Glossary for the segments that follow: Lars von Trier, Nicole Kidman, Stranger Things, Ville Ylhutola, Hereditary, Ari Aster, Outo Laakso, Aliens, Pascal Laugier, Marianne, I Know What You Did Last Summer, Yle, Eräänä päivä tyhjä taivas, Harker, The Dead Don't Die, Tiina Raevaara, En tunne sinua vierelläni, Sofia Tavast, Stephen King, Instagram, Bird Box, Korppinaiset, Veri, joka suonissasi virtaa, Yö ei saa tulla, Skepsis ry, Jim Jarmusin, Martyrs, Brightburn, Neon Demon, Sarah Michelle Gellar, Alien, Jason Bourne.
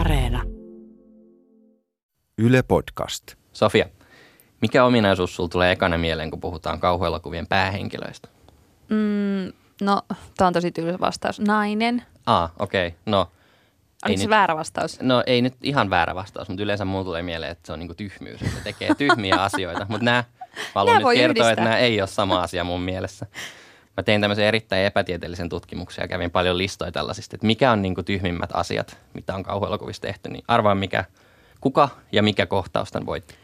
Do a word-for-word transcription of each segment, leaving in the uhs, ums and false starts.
Areena. Yle Podcast. Sofia, mikä ominaisuus sulla tulee ekana mieleen, kun puhutaan kauhuelokuvien päähenkilöistä? Mm, no, tämä on tosi tylsä vastaus. Nainen. Ah, okei. Okay. No, oliko se nyt väärä vastaus? No ei nyt ihan väärä vastaus, mutta yleensä mulla tulee mieleen, että se on niinku tyhmyys, että tekee tyhmiä asioita. Mutta nämä, mä haluan nyt kertoa, yhdistää. Että nämä ei ole sama asia mun mielessä. Mä tein tämmöisen erittäin epätieteellisen tutkimuksen ja kävin paljon listoja tällaisista, että mikä on niinku tyhmimmät asiat, mitä on kauhuelokuvissa tehty. Niin arvaa mikä, kuka ja mikä kohtaus tämän voitti.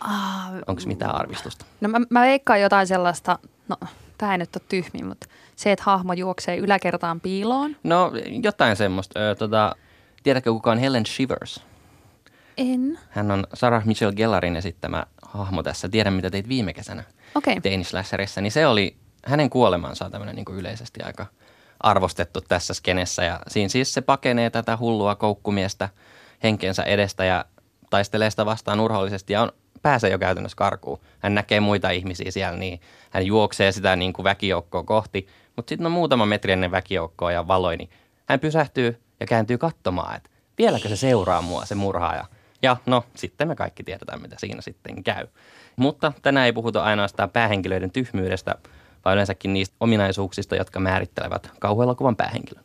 Ah, onko mitään arvistusta? No mä, mä veikkaan jotain sellaista, no tämä ei nyt ole tyhmin, mutta se, että hahmo juoksee yläkertaan piiloon. No jotain semmoista. Ö, tota, tiedätkö kuka on Helen Shivers? En. Hän on Sarah Michelle Gellarin esittämä hahmo tässä. Tiedän mitä teit viime kesänä okay. teini-slasherissa, niin se oli... Hänen kuolemansa on tämmöinen niin kuin yleisesti aika arvostettu tässä skenessä ja siinä siis se pakenee tätä hullua koukkumiestä henkeensä edestä ja taistelee sitä vastaan urhoollisesti ja on, pääsee jo käytännössä karkuun. Hän näkee muita ihmisiä siellä, niin hän juoksee sitä niin kuin väkijoukkoa kohti, mutta sitten on muutama metri ennen väkijoukkoa ja valoi, niin hän pysähtyy ja kääntyy katsomaan, että vieläkö se seuraa mua, se murhaaja. Ja no, sitten me kaikki tiedetään, mitä siinä sitten käy. Mutta tänään ei puhuta ainoastaan päähenkilöiden tyhmyydestä, vaan yleensäkin niistä ominaisuuksista, jotka määrittelevät kauhuelokuvan päähenkilön.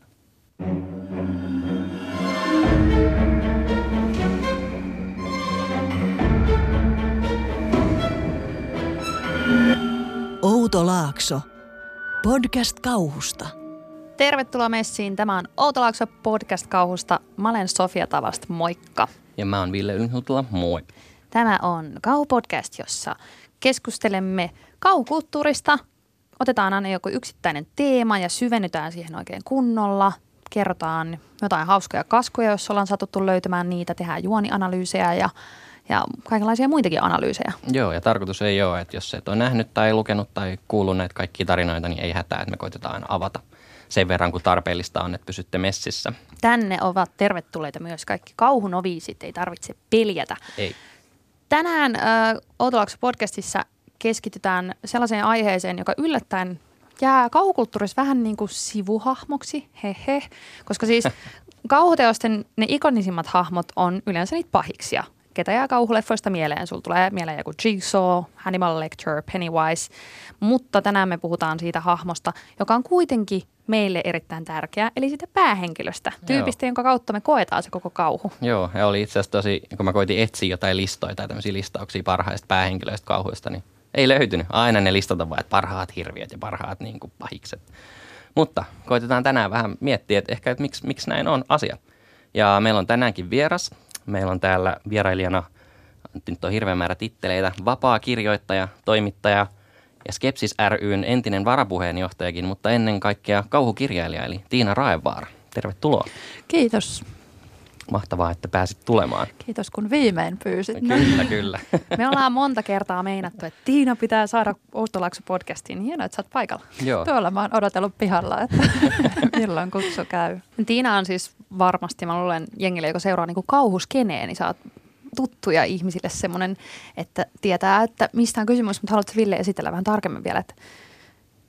Outo Laakso. Podcast kauhusta. Tervetuloa messiin. Tämä on Outo Laakso podcast kauhusta. Mä olen Sofia Tavast. Moikka. Ja mä oon Ville Ylhutola. Moi. Tämä on kauhupodcast, jossa keskustelemme kauhukulttuurista. Otetaan aina joku yksittäinen teema ja syvennytään siihen oikein kunnolla. Kerrotaan jotain hauskoja kaskuja, jos ollaan satuttu löytämään niitä. Tehdään juonianalyysejä ja, ja kaikenlaisia muitakin analyysejä. Joo, ja tarkoitus ei ole, että jos et ole nähnyt tai lukenut tai kuullut näitä kaikkia tarinoita, niin ei hätää, että me koitetaan aina avata sen verran, kun tarpeellista on, että pysytte messissä. Tänne ovat tervetulleita myös kaikki kauhunoviisit, ei tarvitse peljätä. Ei. Tänään äh, Outo Laakso podcastissa keskitytään sellaiseen aiheeseen, joka yllättäen jää kauhukulttuurissa vähän niin kuin sivuhahmoksi, hehe, koska siis kauhuteosten ne ikonisimmat hahmot on yleensä niitä pahiksia. Ketä jää kauhuleffoista mieleen? Sulla tulee mieleen joku Jigsaw, Hannibal Lecter, Pennywise, mutta tänään me puhutaan siitä hahmosta, joka on kuitenkin meille erittäin tärkeä, eli siitä päähenkilöstä, tyypistä, Joo. jonka kautta me koetaan se koko kauhu. Joo, ja oli itse asiassa tosi, kun mä koitin etsiä jotain listoja tai tämmöisiä listauksia parhaista päähenkilöistä kauhuista, niin ei löytynyt. Aina ne listataan vaan, että parhaat hirviöt ja parhaat niin kuin pahikset. Mutta koitetaan tänään vähän miettiä, että ehkä että miksi, miksi näin on asia. Ja meillä on tänäänkin vieras. Meillä on täällä vierailijana, nyt on hirveän määrä titteleitä, vapaa kirjoittaja, toimittaja ja Skepsis ry:n entinen varapuheenjohtajakin, mutta ennen kaikkea kauhukirjailija, eli Tiina Raevaara. Tervetuloa. Kiitos. Mahtavaa, että pääsit tulemaan. Kiitos, kun viimein pyysit. Kyllä, kyllä. Me ollaan monta kertaa meinattu, että Tiina pitää saada Outo Laakso podcastiin. Hienoa, että sä oot paikalla. Joo. Tuolla mä oon odotellut pihalla, että milloin kutsu käy. Tiina on siis varmasti, mä luulen jengille, joka seuraa niin kuin kauhuskeneen, niin sä oot tuttuja ihmisille semmoinen, että tietää, että mistä on kysymys, mutta haluatko Ville esitellä vähän tarkemmin vielä, että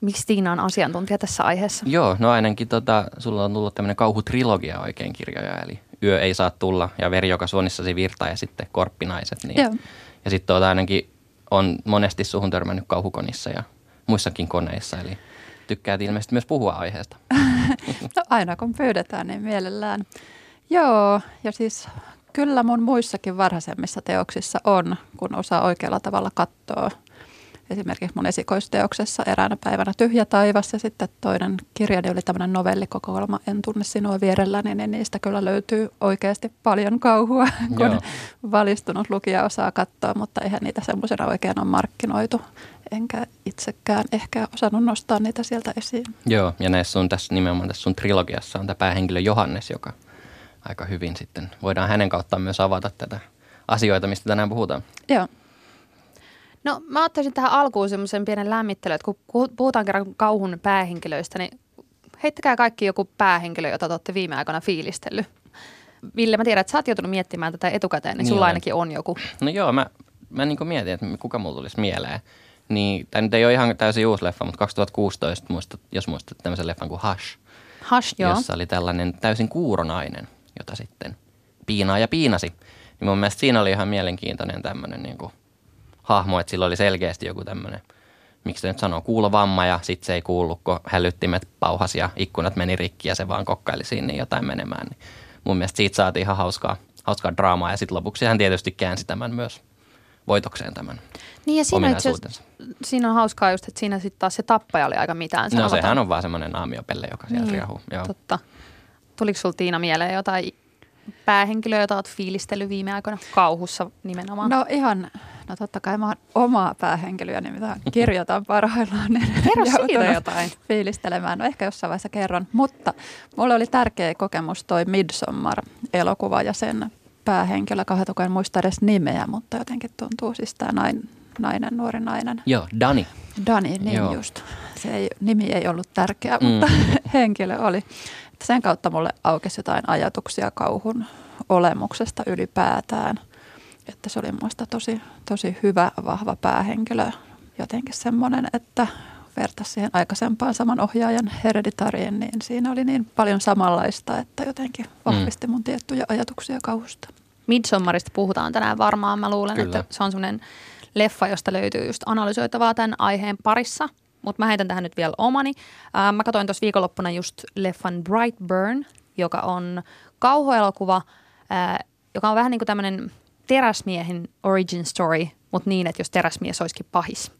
miksi Tiina on asiantuntija tässä aiheessa? Joo, no ainakin tota, sulla on tullut tämmöinen kauhutrilogia oikein kirjoja, eli Yö ei saa tulla ja Veri, joka suonissasi virtaa ja sitten Korppinaiset. Niin. Joo. Ja sitten olet ainakin on monesti suhun törmännyt kauhukonissa ja muissakin koneissa, eli tykkäät ilmeisesti myös puhua aiheesta. No, aina kun pyydetään, niin mielellään. Joo, ja siis kyllä mun muissakin varhaisemmissa teoksissa on, kun osaa oikealla tavalla katsoa. Esimerkiksi mun esikoisteoksessa Eräänä päivänä tyhjä taivas ja sitten toinen kirjani oli tämmöinen novellikokoelma En tunne sinua vierelläni, niin niistä kyllä löytyy oikeasti paljon kauhua, kun Joo. valistunut lukija osaa katsoa, mutta eihän niitä semmoisena oikein ole markkinoitu. Enkä itsekään ehkä osannut nostaa niitä sieltä esiin. Joo, ja näissä sun tässä nimenomaan tässä sun trilogiassa on tämä päähenkilö Johannes, joka aika hyvin sitten voidaan hänen kauttaan myös avata tätä asioita, mistä tänään puhutaan. Joo. No mä ottaisin tähän alkuun semmoisen pienen lämmittelyn, että kun puhutaan kerran kauhun päähenkilöistä, niin heittäkää kaikki joku päähenkilö, jota te olette viime aikoina fiilistellyt. Ville, mä tiedän, että sä oot joutunut miettimään tätä etukäteen, niin sulla niin ainakin on joku. No joo, mä, mä niin kuin mietin, että kuka mulla tulisi mieleen. Niin, tämä nyt ei ole ihan täysin uusi leffa, mutta kaksituhattakuusitoista, muistat, jos muistat tämmöisen leffan kuin Hush. Hush, joo. Jossa oli tällainen täysin kuuronainen, jota sitten piinaa ja piinasi. Niin mun mielestä siinä oli ihan mielenkiintoinen tämmöinen niin kuin hahmo, että sillä oli selkeästi joku tämmöinen, miksi se nyt sanoo, kuulovamma ja sit se ei kuullut, kun hälyttimet pauhas ja ikkunat meni rikki ja se vaan kokkaili siinä jotain menemään. Niin mun mielestä siitä saatiin ihan hauskaa, hauskaa draamaa ja sit lopuksi hän tietysti käänsi tämän myös voitokseen tämän niin ja siinä ominaisuutensa. Siinä on hauskaa just, että siinä sitten taas se tappaja oli aika mitään. No sehän ta- on vaan semmoinen aamiopelle, joka siellä niin, riahuu. Joo. Totta. Tuliko sulla Tiina mieleen jotain päähenkilöä, jota olet fiilistellyt viime aikoina kauhussa nimenomaan? No ihan, no totta kai mä oon omaa päähenkilöäni, mitä kirjoitan parhaillaan. Kerro siitä jotain. Fiilistelemään, no ehkä jossain vaiheessa kerron. Mutta mulle oli tärkeä kokemus toi Midsommar-elokuva ja sen päähenkilö, kahdetuko en muista edes nimeä, mutta jotenkin tuntuu siis tämä nainen, nainen, nuori nainen. Joo, Dani. Dani, niin Joo. just. Se ei, nimi ei ollut tärkeä, mutta mm. henkilö oli. Sen kautta mulle aukesi jotain ajatuksia kauhun olemuksesta ylipäätään. Että se oli muista tosi, tosi hyvä, vahva päähenkilö. Jotenkin semmoinen, että vertasi siihen aikaisempaan saman ohjaajan Hereditariin, niin siinä oli niin paljon samanlaista, että jotenkin vahvisti mun tiettyjä ajatuksia kauhusta. Midsommarista puhutaan tänään varmaan. Mä luulen, Kyllä. että se on semmoinen leffa, josta löytyy just analysoitavaa tämän aiheen parissa. Mutta mä heitän tähän nyt vielä omani. Ää, mä katsoin tuossa viikonloppuna just leffan Brightburn, joka on kauhuelokuva, ää, joka on vähän niin kuin tämmöinen teräsmiehen origin story, mutta niin, että jos teräsmies olisikin pahis.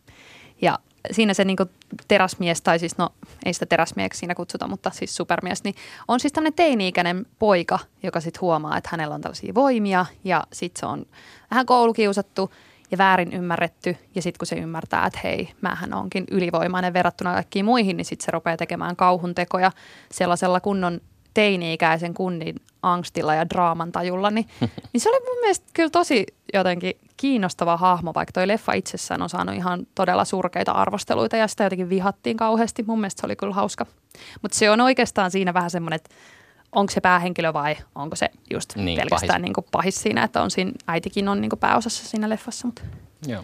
Ja siinä se niin kuin teräsmies, tai siis no ei sitä teräsmieksi siinä kutsuta, mutta siis supermies, niin on siis tämmöinen teini-ikäinen poika, joka sitten huomaa, että hänellä on tällaisia voimia ja sitten se on vähän koulukiusattu ja väärin ymmärretty. Ja sitten kun se ymmärtää, että hei, mähän onkin ylivoimainen verrattuna kaikkiin muihin, niin sitten se rupeaa tekemään kauhuntekoja sellaisella kunnon teini-ikäisen kunnin angstilla ja draaman tajulla. Niin, niin se oli mun mielestä kyllä tosi jotenkin kiinnostava hahmo, vaikka toi leffa itsessään on saanut ihan todella surkeita arvosteluita ja sitä jotenkin vihattiin kauheasti. Mun mielestä se oli kyllä hauska. Mutta se on oikeastaan siinä vähän semmoinen, että onko se päähenkilö vai onko se just niin, pelkästään pahis. Niin kuin pahis siinä, että on siinä, äitikin on niin kuin pääosassa siinä leffassa. Mutta. Joo.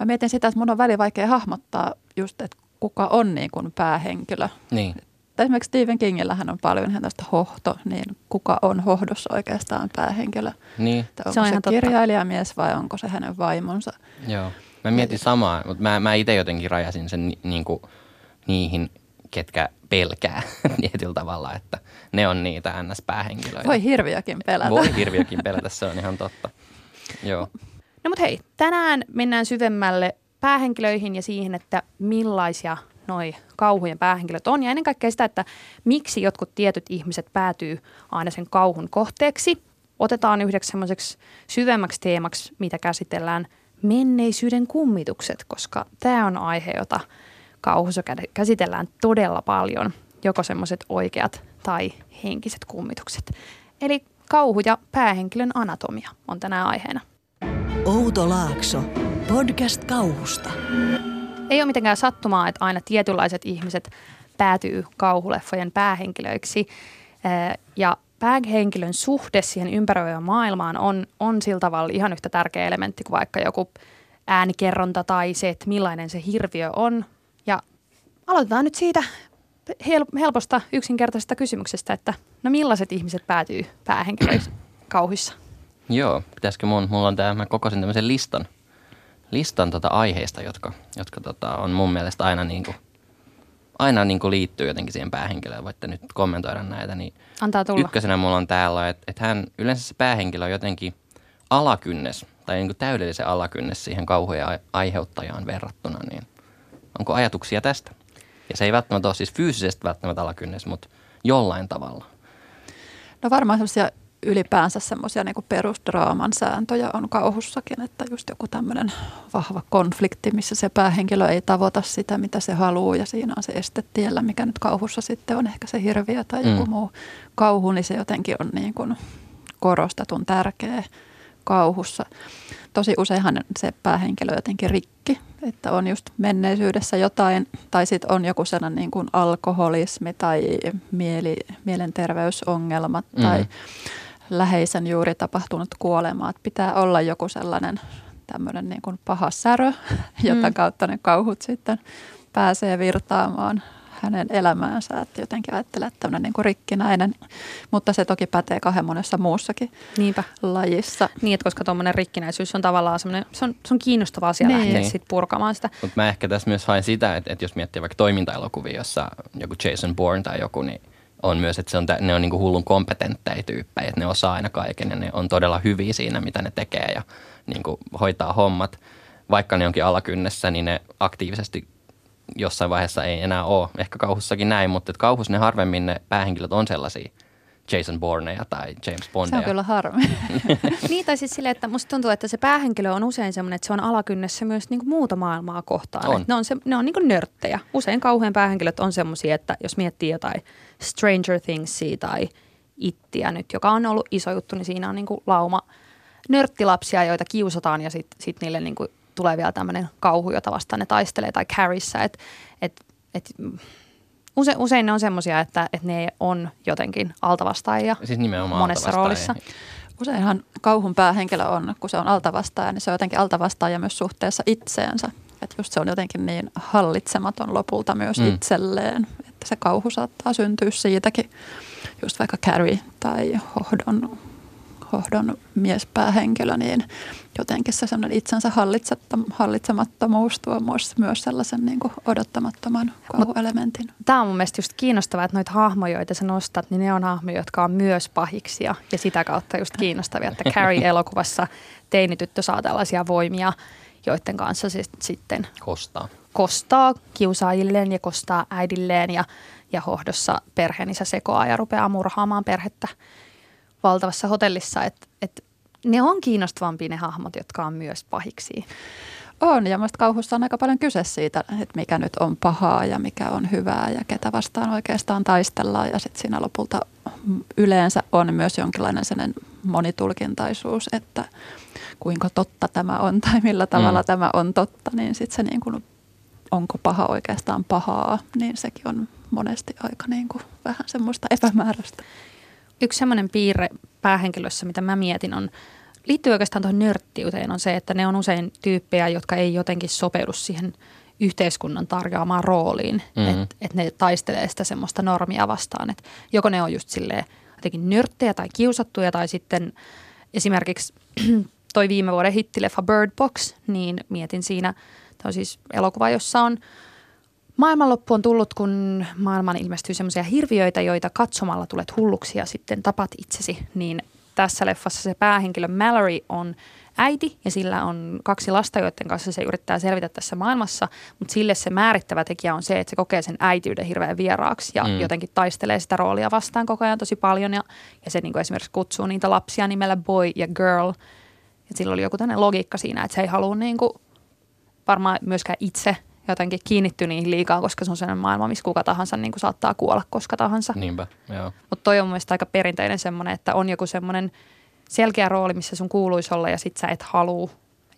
Mä mietin sitä, että mun on väliin vaikea hahmottaa just, että kuka on niin kuin päähenkilö. Niin. Esimerkiksi Stephen Kingillähän on paljon ihan tästä hohto, niin kuka on hohdossa oikeastaan päähenkilö? Niin. Onko se, on se kirjailijamies vai onko se hänen vaimonsa? Joo, mä mietin samaa, mutta mä, mä itse jotenkin rajasin sen ni, niinku, niihin, ketkä pelkää tietyllä tavalla, että ne on niitä N S-päähenkilöitä. Voi hirviökin pelätä. Voi hirviökin pelätä, se on ihan totta. Joo. No mut hei, tänään mennään syvemmälle päähenkilöihin ja siihen, että millaisia noi kauhujen päähenkilöt on ja ennen kaikkea sitä, että miksi jotkut tietyt ihmiset päätyy aina sen kauhun kohteeksi. Otetaan yhdeksi semmoiseksi syvemmäksi teemaksi, mitä käsitellään menneisyyden kummitukset, koska tämä on aihe, jota kauhussa käsitellään todella paljon, joko semmoiset oikeat tai henkiset kummitukset. Eli kauhu ja päähenkilön anatomia on tänään aiheena. Outo Laakso, podcast kauhusta. Ei ole mitenkään sattumaa, että aina tietynlaiset ihmiset päätyy kauhuleffojen päähenkilöiksi. Ja päähenkilön suhde siihen ympäröivään maailmaan on, on sillä tavalla ihan yhtä tärkeä elementti kuin vaikka joku äänikerronta tai se, että millainen se hirviö on. Ja aloitetaan nyt siitä helposta yksinkertaisesta kysymyksestä, että no millaiset ihmiset päätyy päähenkilöiksi kauhuissa? Joo, pitäisikö mun, mulla on tämä, mä kokosin tämmöisen listan. listan tota aiheista, jotka, jotka tota on mun mielestä aina, niinku, aina niinku liittyy jotenkin siihen päähenkilöön. Voitte nyt kommentoida näitä. Niin antaa tulla. Ykkösenä mulla on täällä, että et hän yleensä se päähenkilö on jotenkin alakynnes tai niinku täydellisen alakynnes siihen kauhujen aiheuttajaan verrattuna. Niin onko ajatuksia tästä? Ja se ei välttämättä ole siis fyysisesti välttämättä alakynnes, mutta jollain tavalla. No varmaan sellaisia ylipäänsä semmoisia niin kuin perusdraaman sääntöjä on kauhussakin, että just joku tämmöinen vahva konflikti, missä se päähenkilö ei tavoita sitä, mitä se haluaa ja siinä on se estetiellä, mikä nyt kauhussa sitten on ehkä se hirviö tai joku mm. muu kauhu, niin se jotenkin on niin kuin korostetun tärkeä kauhussa. Tosi useinhan se päähenkilö jotenkin rikki, että on just menneisyydessä jotain tai sitten on joku sellainen niin kuin alkoholismi tai mieli, mielenterveysongelmat tai mm. läheisen juuri tapahtunut kuolema, että pitää olla joku sellainen tämmöinen niin kuin paha särö, jota kautta ne kauhut sitten pääsee virtaamaan hänen elämäänsä, että jotenkin ajattelee, että tämmöinen niin kuin rikkinäinen, mutta se toki pätee kahden monessa muussakin Niinpä. Lajissa. Niin, että koska tuommoinen rikkinäisyys on tavallaan semmoinen, se on, se on kiinnostava asia niin. lähteä sitten purkamaan sitä. Mutta mä ehkä tässä myös haen sitä, että, että jos miettii vaikka toimintaelokuvia, jossa joku Jason Bourne tai joku, niin on myös, että se on, ne on niin kuin hullun kompetentteja tyyppejä, että ne osaa aina kaiken ja ne on todella hyviä siinä, mitä ne tekee ja niin kuin hoitaa hommat. Vaikka ne onkin alakynnessä, niin ne aktiivisesti jossain vaiheessa ei enää ole. Ehkä kauhussakin näin, mutta kauhussa ne harvemmin ne päähenkilöt on sellaisia Jason Bourneja tai James Bondeja. Se on kyllä harmi. Niin, tai siis silleen, että musta tuntuu, että se päähenkilö on usein semmoinen, että se on alakynnessä myös niin kuin muuta maailmaa kohtaan. On. Ne on, se, ne on niin kuin nörttejä. Usein kauhean päähenkilöt on semmoisia, että jos miettii jotain Stranger Thingsia tai Ittiä nyt, joka on ollut iso juttu, niin siinä on niin kuin lauma nörttilapsia, joita kiusataan ja sitten sit niille niin kuin tulee vielä tämmöinen kauhu, jota vastaan ne taistelee, tai Carriessa. Et, et, et use, usein ne on semmoisia, että et ne on jotenkin altavastaajia siis monessa roolissa. Useinhan kauhun päähenkilö on, kun se on altavastaaja, niin se on jotenkin altavastaaja myös suhteessa itseensä. Että just se on jotenkin niin hallitsematon lopulta myös mm. itselleen, että se kauhu saattaa syntyä siitäkin. Just vaikka Carrie tai hohdon kohdon miespäähenkilö, niin jotenkin se sellainen itsensä hallitsemattomuus tuo myös sellaisen niin kuin odottamattoman kauhuelementin. Tämä on mun mielestä just kiinnostavaa, että noita hahmoja, joita sä nostat, niin ne on hahmoja, jotka on myös pahiksia ja sitä kautta just kiinnostavia, että Carrie-elokuvassa teinityttö saa tällaisia voimia, joiden kanssa se sitten kostaa, kostaa kiusaajilleen ja kostaa äidilleen ja, ja hohdossa perheensä sekoaa ja rupeaa murhaamaan perhettä valtavassa hotellissa, että et ne on kiinnostavampia ne hahmot, jotka on myös pahiksi. On, ja minusta kauhussa on aika paljon kyse siitä, että mikä nyt on pahaa ja mikä on hyvää ja ketä vastaan oikeastaan taistellaan. Ja sitten siinä lopulta yleensä on myös jonkinlainen sellainen monitulkintaisuus, että kuinka totta tämä on tai millä tavalla mm. tämä on totta, niin sitten se niin kuin, onko paha oikeastaan pahaa, niin sekin on monesti aika niin kuin vähän semmoista epämääräistä. Yksi semmoinen piirre päähenkilössä, mitä mä mietin, on, liittyy oikeastaan tuohon nörttiyteen, on se, että ne on usein tyyppejä, jotka ei jotenkin sopeudu siihen yhteiskunnan tarjoamaan rooliin. Mm-hmm. Että et ne taistelee sitä semmoista normia vastaan. Et joko ne on just silleen jotenkin nörttejä tai kiusattuja tai sitten esimerkiksi toi viime vuoden hittileffa Bird Box, niin mietin siinä, tämä on siis elokuva, jossa on maailmanloppu on tullut, kun maailmaan ilmestyy semmoisia hirviöitä, joita katsomalla tulet hulluksi ja sitten tapat itsesi. Niin tässä leffassa se päähenkilö Mallory on äiti ja sillä on kaksi lasta, joiden kanssa se yrittää selvitä tässä maailmassa. Mutta sille se määrittävä tekijä on se, että se kokee sen äitiyden hirveän vieraaksi ja mm. jotenkin taistelee sitä roolia vastaan koko ajan tosi paljon. Ja, ja se niin kuin esimerkiksi kutsuu niitä lapsia nimellä boy ja girl. Ja sillä oli joku tämmöinen logiikka siinä, että se ei halua niin kuin varmaan myöskään itse jotenkin kiinnittyy niihin liikaa, koska se on sellainen maailma, missä kuka tahansa niin kuin saattaa kuolla koska tahansa. Niinpä, joo. Mutta toi on mielestäni aika perinteinen semmoinen, että on joku semmoinen selkeä rooli, missä sun kuuluisi olla ja sit sä et halua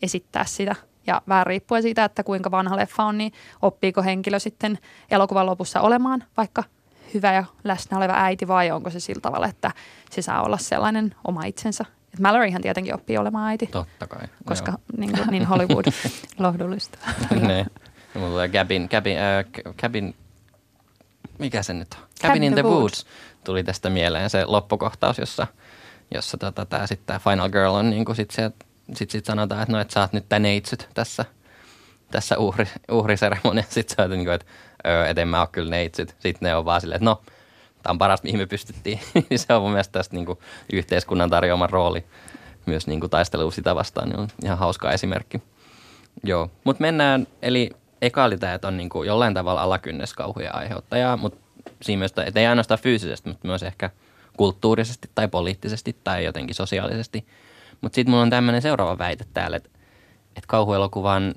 esittää sitä. Ja vähän riippuen siitä, että kuinka vanha leffa on, niin oppiiko henkilö sitten elokuvan lopussa olemaan vaikka hyvä ja läsnä oleva äiti vai onko se sillä tavalla, että se saa olla sellainen oma itsensä. Et Malloryhan tietenkin oppii olemaan äiti. Totta kai. Koska niin, niin Hollywood lohdullista. Ne. Mulla tulee Cabin, Cabin, äh, Cabin, mikä se nyt on? Cabin, Cabin in the, the Woods. Woods tuli tästä mieleen se loppukohtaus, jossa, jossa tota, tää sit tää Final Girl on niin kuin sit, se, sit, sit sanotaan, että no et sä oot nyt tää neitsyt tässä, tässä uhri, uhriseremonia. Sit sä oot niin kuin, että et en mä oo kyllä neitsyt. Sit ne on vaan silleen, että no, tää on parasta mihin me pystyttiin. Se on mun mielestä tästä niin kuin yhteiskunnan tarjoama rooli. Myös niin kuin taistelu sitä vastaan, niin on ihan hauska esimerkki. Joo, mut mennään, eli eka oli tämä, että on niin kuin jollain tavalla alakynneskauhujen aiheuttajaa, mutta siinä myös, että ei ainoastaan fyysisesti, mutta myös ehkä kulttuurisesti tai poliittisesti tai jotenkin sosiaalisesti. Mutta sitten mulla on tämmöinen seuraava väite täällä, että, että kauhuelokuvan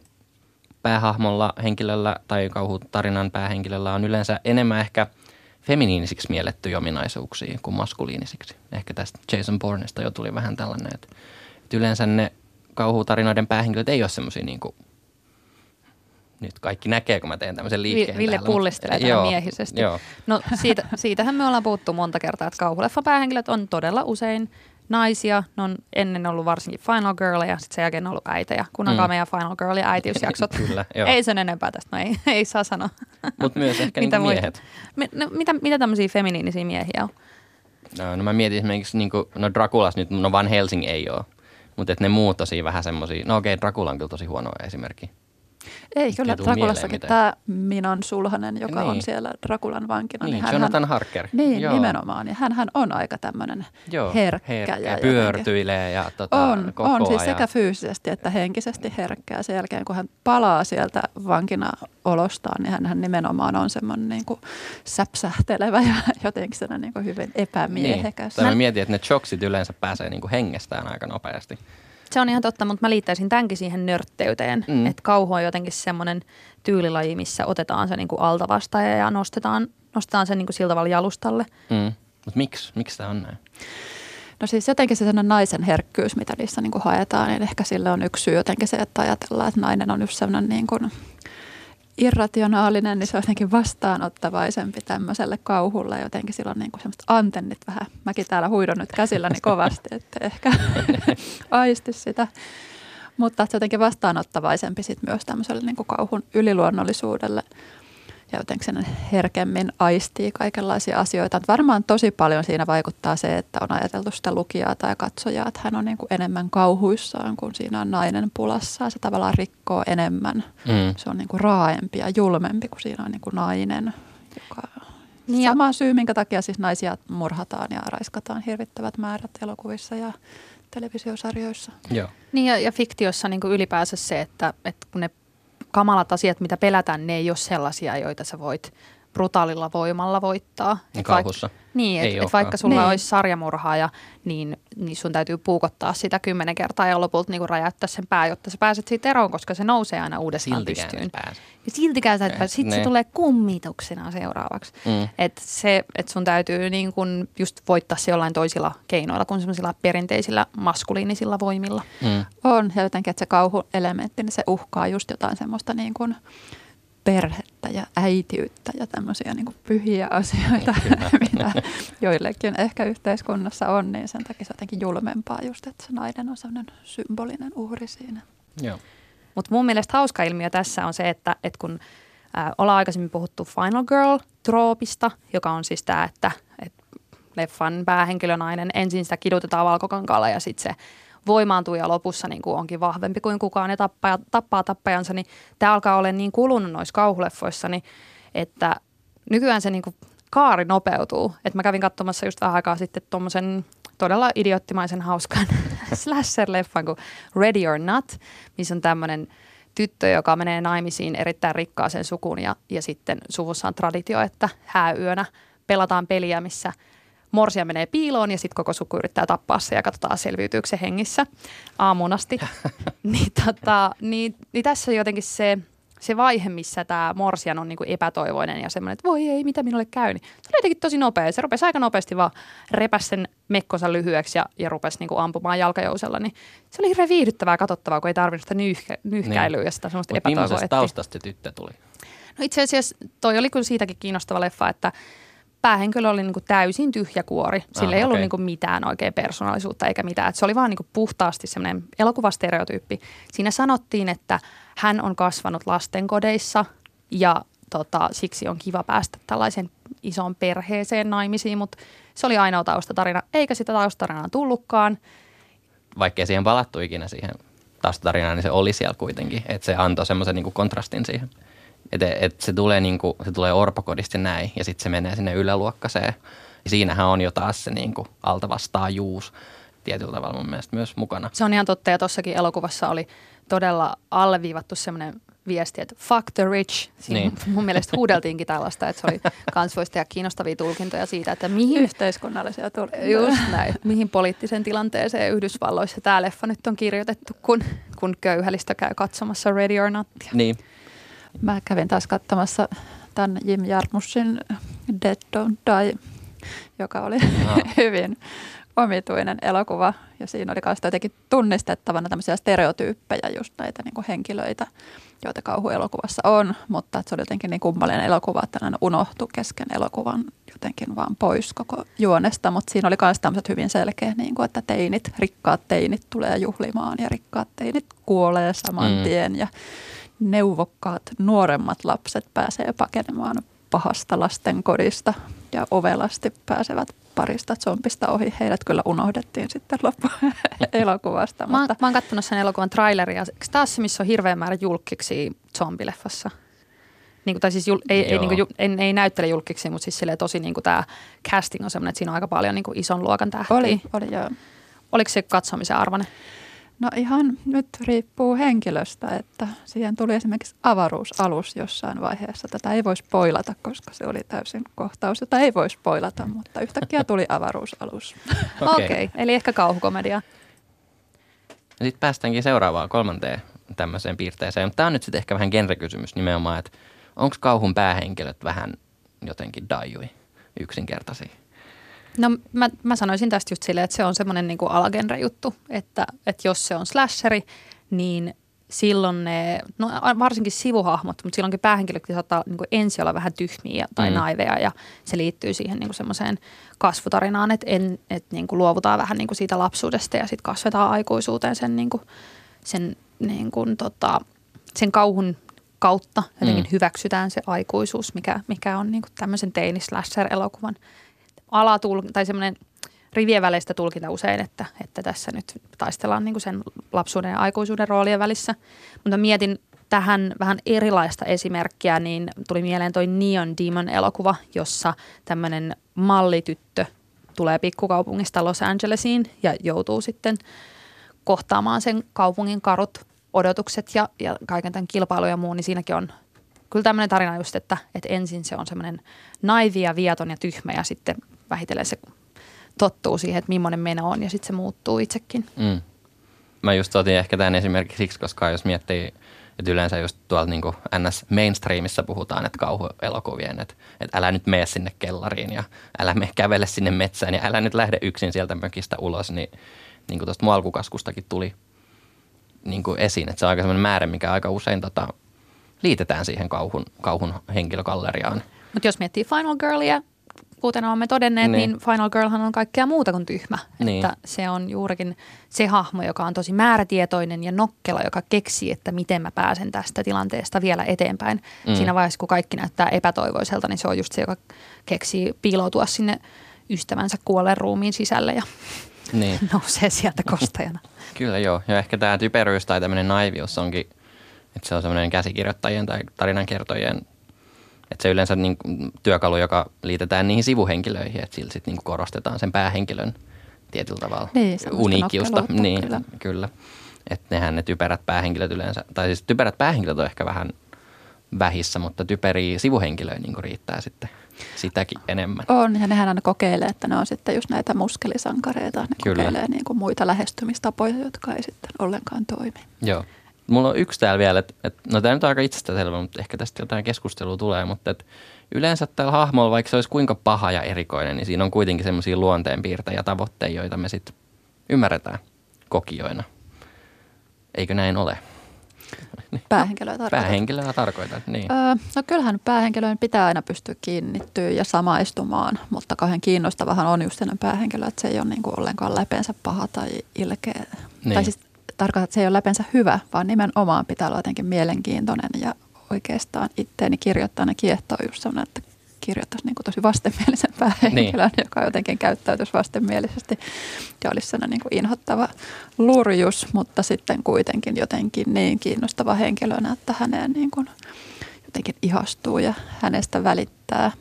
päähahmolla henkilöllä tai kauhutarinan päähenkilöllä on yleensä enemmän ehkä feminiinisiksi miellettyjä ominaisuuksia kuin maskuliinisiksi. Ehkä tästä Jason Bournesta jo tuli vähän tällainen, että, että yleensä ne kauhutarinoiden päähenkilöt ei ole semmoisia niin kuin nyt kaikki näkee, kun mä teen tämmöisen liikkeen. Ville täällä pullistelee tämän miehisesti. Joo. No siitä, siitähän me ollaan puhuttu monta kertaa, että kauhuleffan päähenkilöt on todella usein naisia, ne on ennen ollut varsinkin Final Girlia, sitten sen jälkeen on ollut äitejä, kun onkaan mm. meidän Final Girl ja äitiysjaksot. Kyllä, ei sen enempää tästä, no ei, ei saa sanoa. Mutta myös ehkä mitä niinku miehet. Me, no, mitä mitä tämmöisiä feminiinisiä miehiä on? No, no mä mietin esimerkiksi, niin kuin, no Draculas nyt, no Van Helsing ei ole, mutta ne muut tosi vähän semmoisia, no okei, okay, Dracula on kyllä tosi huono esimerkki. Ei kyllä, Draculassakin tämä Minon Sulhanen, joka niin. on siellä Draculan vankina. Niin, niin Jonathan hän, Harker. Niin, joo. nimenomaan. Ja hänhän on aika tämmöinen herkkä. herkkä ja pyörtyilee ja tota, on, koko on siis ajan. Sekä fyysisesti että henkisesti herkkää. Sen jälkeen, kun hän palaa sieltä vankina olostaan, niin hänhän nimenomaan on semmoinen niin kuin säpsähtelevä ja jotenkin sellainen niin kuin hyvin epämiehekäs. Niin. Mä mietin, että ne choksit yleensä pääsee niin kuin hengestään aika nopeasti. Se on ihan totta, mutta mä liittäisin tämänkin siihen nörtteyteen, mm. että kauhu on jotenkin semmoinen tyylilaji, missä otetaan se niinku alta vastaan ja nostetaan, nostetaan se niinku sillä tavalla jalustalle. Mm. Mutta miksi? Miksi tämä on näin? No siis jotenkin se sellainen naisen herkkyys, mitä niissä niinku haetaan, niin ehkä sillä on yksi syy jotenkin se, että ajatellaan, että nainen on just sellainen niin kuin irrationaalinen, niin se on jotenkin vastaanottavaisempi tämmöiselle kauhulle. Jotenkin sillä on niin kuin semmoiset antennit vähän. Mäkin täällä huidon nyt käsilläni kovasti, että ehkä aisti sitä. Mutta se jotenkin vastaanottavaisempi sitten myös tämmöiselle niin kuin kauhun yliluonnollisuudelle. Ja jotenkin sen herkemmin aistii kaikenlaisia asioita. Mutta varmaan tosi paljon siinä vaikuttaa se, että on ajateltu sitä lukijaa tai katsojaa, että hän on niin kuin enemmän kauhuissaan, kun siinä on nainen pulassa. Se tavallaan rikkoo enemmän. Mm. Se on niin kuin raaempi ja julmempi, kun siinä on niin kuin nainen. Joka... Niin sama syy, minkä takia siis naisia murhataan ja raiskataan hirvittävät määrät elokuvissa ja televisiosarjoissa. Joo. Niin ja, ja fiktiossa niin kuin ylipäänsä se, että, että kun ne kamalat asiat, mitä pelätään, ne ei ole sellaisia, joita sä voit brutaalilla voimalla voittaa. Et kauhussa. Vaik- niin, että et vaikka sulla niin. olisi sarjamurhaaja, niin, niin sun täytyy puukottaa sitä kymmenen kertaa ja lopulta niin räjäyttää sen pää, jotta sä pääset siitä eroon, koska se nousee aina uudestaan siltikään pystyyn. Ja siltikään sä et pääse. Sitten ne. se tulee kummituksena seuraavaksi. Mm. Että se, että sun täytyy niin kun just voittaa se jollain toisilla keinoilla kuin semmoisilla perinteisillä maskuliinisilla voimilla. Mm. On, ja jotenkin, että se kauhuelementti, niin se uhkaa just jotain semmoista niin kuin perhettä ja äitiyttä ja tämmöisiä niin kuin pyhiä asioita, mitä joillekin ehkä yhteiskunnassa on, niin sen takia se on jotenkin julmempaa just, että se nainen on sellainen symbolinen uhri siinä. Mutta mun mielestä hauska ilmiö tässä on se, että, että kun ää, ollaan aikaisemmin puhuttu Final Girl-troopista, joka on siis tämä, että, että leffan päähenkilönainen ensin sitä kidutetaan valkokankaalla ja sitten se voimaantuu ja lopussa niin kuin onkin vahvempi kuin kukaan ja tappaa, tappaa tappajansa, niin tämä alkaa olla niin kulunut noissa kauhuleffoissa, niin että nykyään se niin kuin kaari nopeutuu. Et mä kävin katsomassa just vähän aikaa sitten tuommoisen todella idioottimaisen hauskan slasher-leffan kuin Ready or Not, missä on tämmöinen tyttö, joka menee naimisiin erittäin rikkaaseen sukuun ja, ja sitten suvussa on traditio, että hääyönä pelataan peliä, missä morsia menee piiloon ja sitten koko suku yrittää tappaa se ja katsotaan selviytyykö se hengissä aamuun asti. niin, tota, niin, niin tässä on jotenkin se, se vaihe, missä tämä morsian on niinku epätoivoinen ja semmoinen, että voi ei, mitä minulle käy. Niin se on jotenkin tosi nopea. Se rupesi aika nopeasti vaan repäs sen mekkonsa lyhyeksi ja, ja rupesi niinku ampumaan jalkajousella. Niin se oli hirveän viihdyttävää katsottavaa, kun ei tarvinnut sitä nyyhkä, nyyhkäilyä niin. ja sitä semmoista epätoivoa. Mutta millaisesta taustasta se tyttö tuli? No itse asiassa toi oli kyllä siitäkin kiinnostava leffa, että päähenkilö oli niinku täysin tyhjä kuori. Sillä ah, ei ollut okay. niinku mitään oikein persoonallisuutta eikä mitään. Et se oli vaan niinku puhtaasti semmoinen elokuvastereotyyppi. Siinä sanottiin, että hän on kasvanut lastenkodeissa ja tota, siksi on kiva päästä tällaisen isoon perheeseen naimisiin, mutta se oli ainoa taustatarina, eikä sitä taustatarinaa tullutkaan. Vaikkei siihen palattu ikinä siihen taustatarinaan, niin se oli siellä kuitenkin. Että se antoi semmoisen niinku kontrastin siihen. Että et se tulee, niinku, se tulee orpokodista näin ja sitten se menee sinne yläluokkaseen. Ja siinähän on jo taas se niinku alta vastaajuus tietyllä tavalla mun mielestä myös mukana. Se on ihan totta ja tuossakin elokuvassa oli todella alleviivattu semmoinen viesti, että fuck the rich. Siinä niin. mun mielestä huudeltiinkin tällaista, että se oli kans voisi tehdä kiinnostavia tulkintoja siitä, että mihin yhteiskunnallisia tulkintoja. Just näin. Mihin poliittiseen tilanteeseen Yhdysvalloissa tämä leffa nyt on kirjoitettu, kun, kun köyhälistä käy katsomassa Ready or Notia. Niin. Mä kävin taas katsomassa tämän Jim Jarmusin Dead Don't Die, joka oli no. hyvin omituinen elokuva ja siinä oli myös jotenkin tunnistettavana tämmöisiä stereotyyppejä, just näitä niin kuin henkilöitä, joita kauhuelokuvassa on, mutta se oli jotenkin niin kummallinen elokuva, että ne unohtui kesken elokuvan jotenkin vaan pois koko juonesta, mutta siinä oli myös tämmöiset hyvin selkeä, niin kuin, että teinit, rikkaat teinit tulee juhlimaan ja rikkaat teinit kuolee saman tien mm. ja neuvokkaat nuoremmat lapset pääsee pakenemaan pahasta lastenkodista ja ovelasti pääsevät parista zombista ohi. Heidät kyllä unohdettiin sitten loppuelokuvasta. Mä, mutta... mä oon kattonut sen elokuvan traileria. Eikö taas se, missä on hirveä määrä julkkiksi zombileffassa? Niin, tai siis jul, ei, ei, niin kuin, ei, ei näyttele julkkiksi, mutta siis silleen tosi niin kuin tämä casting on sellainen, että siinä on aika paljon niin kuin ison luokan tähtiä. Oli, oli joo. Oliko se katsomisen arvoinen? No ihan nyt riippuu henkilöstä, että siihen tuli esimerkiksi avaruusalus jossain vaiheessa. Tätä ei voisi spoilata, koska se oli täysin kohtaus, jota ei voisi spoilata, mutta yhtäkkiä tuli avaruusalus. Okei, okay, eli ehkä kauhukomedia. Ja sitten päästäänkin seuraavaan kolmanteen tämmöiseen piirteeseen. Tämä on nyt sitten ehkä vähän genrekysymys nimenomaan, että onko kauhun päähenkilöt vähän jotenkin daijui yksinkertaisia? No mä, mä sanoisin tästä just silleen, että se on semmoinen niinku alagenre-juttu, että, että jos se on slasheri, niin silloin ne, no varsinkin sivuhahmot, mutta silloinkin päähenkilötkin saattaa niinku ensin olla vähän tyhmiä tai mm. naiveja ja se liittyy siihen niinku semmoiseen kasvutarinaan, että en, et niinku luovutaan vähän niinku siitä lapsuudesta ja sitten kasvetaan aikuisuuteen sen, niinku, sen, niinku, tota, sen kauhun kautta. Jotenkin mm. hyväksytään se aikuisuus, mikä, mikä on niinku tämmöisen teini-slasher-elokuvan alatul- tai semmoinen rivien väleistä tulkinta usein, että, että tässä nyt taistellaan niin kuin sen lapsuuden ja aikuisuuden roolien välissä. Mutta mietin tähän vähän erilaista esimerkkiä, niin tuli mieleen toi Neon Demon-elokuva, jossa tämmöinen mallityttö tulee pikkukaupungista Los Angelesiin ja joutuu sitten kohtaamaan sen kaupungin karut odotukset ja, ja kaiken tämän kilpailun ja muu, niin siinäkin on kyllä tämmöinen tarina just, että, että ensin se on semmoinen naivi ja viaton ja tyhmä ja sitten vähitellen se tottuu siihen, että millainen meno on ja sitten se muuttuu itsekin. Mm. Mä just otin ehkä tämän esimerkiksi siksi, koska jos miettii, että yleensä just tuolta niin kuin N S-mainstreamissa puhutaan, että kauhuelokuvien, että, että älä nyt mene sinne kellariin ja älä mene kävele sinne metsään ja älä nyt lähde yksin sieltä mökistä ulos, niin, niin kuin tuosta mun alkukaskustakin tuli niin kuin esiin, että se on aika semmoinen määrä, mikä aika usein tota, liitetään siihen kauhun, kauhun henkilögalleriaan. Mutta jos miettii Final Girlia, kuten olemme todenneet, niin. niin Final Girlhan on kaikkea muuta kuin tyhmä. Niin. Että se on juurikin se hahmo, joka on tosi määrätietoinen ja nokkela, joka keksii, että miten mä pääsen tästä tilanteesta vielä eteenpäin. Mm. Siinä vaiheessa, kun kaikki näyttää epätoivoiselta, niin se on just se, joka keksii piiloutua sinne ystävänsä kuolleen ruumiin sisälle ja niin. nousee sieltä kostajana. Kyllä joo. Ja ehkä tämä typeryys tai tämmöinen naivius onkin, että se on semmoinen käsikirjoittajien tai tarinankertojien, että se yleensä niin työkalu, joka liitetään niihin sivuhenkilöihin, että sillä sitten niin korostetaan sen päähenkilön tietyllä tavalla niin, uniikkiusta. Niin, kyllä. kyllä. Että nehän ne typerät päähenkilöt yleensä, tai siis typerät päähenkilöt on ehkä vähän vähissä, mutta typeriä sivuhenkilöjä niin riittää sitten sitäkin enemmän. On, ja nehän aina kokeilee, että ne on sitten just näitä muskelisankareita, ne kyllä. kokeilee niin kuin muita lähestymistapoja, jotka ei sitten ollenkaan toimi. Joo. Mulla on yksi täällä vielä, että et, no tämä nyt on aika itsestäänselvä, mutta ehkä tästä jotain keskustelua tulee, mutta et, yleensä tällä hahmolla, vaikka se olisi kuinka paha ja erikoinen, niin siinä on kuitenkin semmoisia luonteenpiirtejä ja tavoitteita, joita me sitten ymmärretään kokijoina. Eikö näin ole? Päähenkilöä tarkoitat. Päähenkilöä tarkoitat, niin. Öö, no kyllähän päähenkilöön pitää aina pystyä kiinnittyä ja samaistumaan, mutta kauhean kiinnostavahan on just ennen päähenkilöä, että se ei ole niinku ollenkaan läpeensä paha tai ilkeä. Niin. Tai siis tarkoitan, että se ei ole läpensä hyvä, vaan nimenomaan pitää olla jotenkin mielenkiintoinen ja oikeastaan itteeni kirjoittajana kiehtoo just sellainen, että kirjoittaisi niin kuin tosi vastenmielisen päähenkilön, niin. joka jotenkin käyttäytyisi vastenmielisesti ja olisi sellainen niin kuin inhottava lurjus, mutta sitten kuitenkin jotenkin niin kiinnostava henkilönä, että häneen niin kuin jotenkin ihastuu ja hänestä välittää.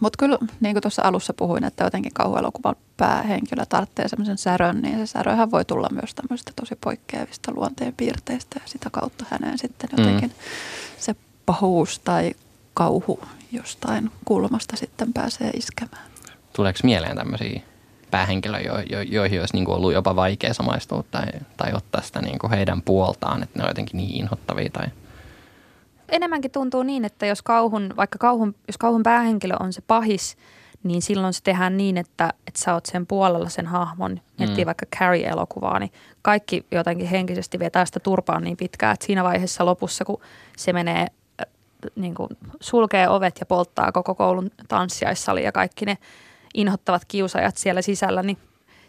Mutta kyllä, niin kuin tuossa alussa puhuin, että jotenkin kauhuelokuvan päähenkilö tarvitsee semmoisen särön, niin se säröhän voi tulla myös tämmöisistä tosi poikkeavista luonteenpiirteistä ja sitä kautta häneen sitten jotenkin mm. se pahuus tai kauhu jostain kulmasta sitten pääsee iskemään. Tuleeko mieleen tämmöisiä päähenkilöjä, jo- jo- joihin olisi niinku ollut jopa vaikea samaistua tai, tai ottaa sitä niinku heidän puoltaan, että ne on jotenkin niin inhottavia tai... Enemmänkin tuntuu niin, että jos kauhun, vaikka kauhun, jos kauhun päähenkilö on se pahis, niin silloin se tehdään niin, että, että sä oot sen puolella sen hahmon, miettii mm. vaikka Carrie-elokuvaa, niin kaikki jotenkin henkisesti vetää sitä turpaan niin pitkään, että siinä vaiheessa lopussa, kun se menee, äh, niin kuin sulkee ovet ja polttaa koko koulun tanssiaissali ja kaikki ne inhottavat kiusaajat siellä sisällä, niin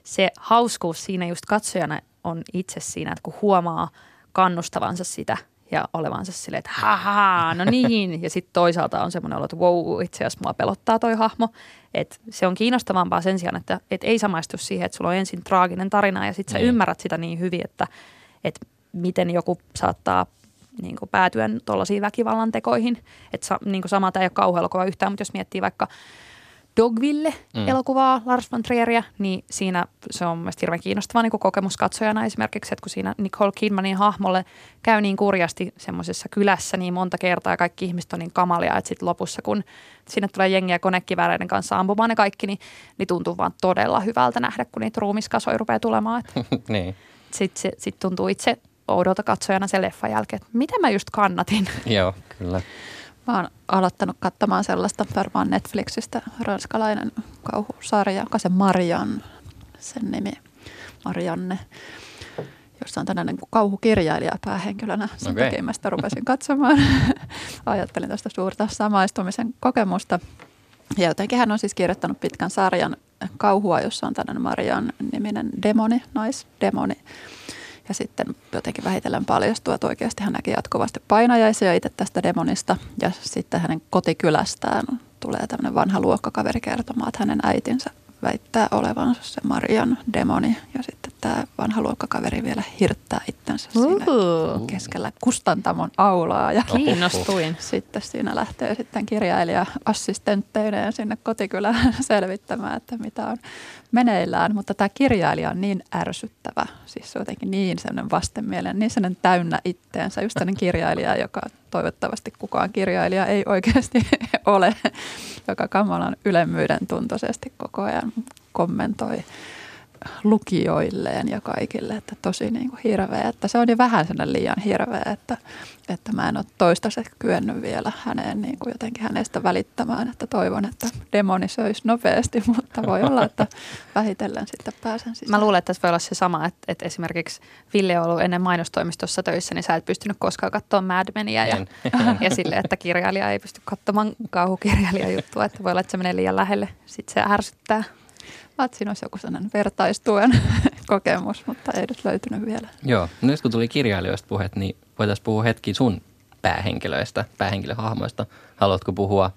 se hauskuus siinä just katsojana on itse siinä, että kun huomaa kannustavansa sitä ja olevansa silleen, että haha, no niin. Ja sitten toisaalta on semmoinen olo, että wow, itse asiassa mua pelottaa toi hahmo. Et se on kiinnostavampaa sen sijaan, että et ei samaistu siihen, että sulla on ensin traaginen tarina ja sitten sä mm. ymmärrät sitä niin hyvin, että et miten joku saattaa niin kuin päätyä tuollaisiin väkivallan tekoihin. Et sa, niin kuin sama, tämä ei ole kauhuelokuva yhtään, mutta jos miettii vaikka Dogville-elokuvaa, mm. Lars von Trieria, niin siinä se on mielestäni hirveän kiinnostavaa niin kokemus katsojana esimerkiksi, että kun siinä Nicole Kidmanin hahmolle käy niin kurjasti semmoisessa kylässä niin monta kertaa ja kaikki ihmiset on niin kamalia, että sitten lopussa kun sinne tulee jengiä konekivääreiden kanssa ampumaan ne kaikki, niin, niin tuntuu vaan todella hyvältä nähdä, kun niitä ruumiskasoja rupeaa tulemaan. Niin. Sitten sit tuntuu itse oudolta katsojana sen leffan jälkeen, että mitä mä just kannatin. Joo, kyllä. Mä oon aloittanut katsomaan sellaista varmaan Netflixistä, ranskalainen kauhusarja, joka se Marianne, sen nimi Marianne, jossa on tällainen kauhukirjailija päähenkilönä. Sen okay. takia mä sitä rupesin katsomaan. Ajattelin tästä suurta samaistumisen kokemusta. Ja jotenkin hän on siis kirjoittanut pitkän sarjan kauhua, jossa on tällainen Marianne-niminen demoni, naisdemoni. Ja sitten jotenkin vähitellen paljastuu, että oikeasti hän näki jatkuvasti painajaisia itse tästä demonista. Ja sitten hänen kotikylästään tulee tämmöinen vanha luokkakaveri kertomaan, että hänen äitinsä väittää olevansa se Marian demoni. Ja sitten tämä vanha luokkakaveri vielä hirttää itsensä siinä keskellä kustantamon aulaa. Ja kiinnostuin. Sitten siinä lähtee sitten kirjailija assistentteineen sinne kotikylään selvittämään, että mitä on meneillään. Mutta tämä kirjailija on niin ärsyttävä. Siis se on jotenkin niin sellainen vastenmielinen, niin sellainen täynnä itteensä. Just sellainen kirjailija, joka toivottavasti kukaan kirjailija ei oikeasti ole, joka kamalan ylemmyyden tuntoisesti koko ajan kommentoi lukijoilleen ja kaikille, että tosi niin kuin hirveä, että se on jo vähän sellainen liian hirveä, että, että mä en ole toistaiseksi kyennyt vielä häneen niin kuin jotenkin hänestä välittämään, että toivon, että demoni söisi nopeasti, mutta voi olla, että vähitellen sitten pääsen sisään. Mä luulen, että tässä voi olla se sama, että, että esimerkiksi Ville on ollut ennen mainostoimistossa töissä, niin sä et pystynyt koskaan katsoa Mad Meniä ja, ja sille, että kirjailija ei pysty katsomaan kauhukirjailijajuttua, että voi olla, että se menee liian lähelle, sitten se ärsyttää. Vaat siinä olisi joku sellainen vertaistuen kokemus, mutta ei nyt löytynyt vielä. Joo, no nyt kun tuli kirjailijoista puhet, niin voitaisiin puhua hetki sun päähenkilöistä, päähenkilöhahmoista. Haluatko puhua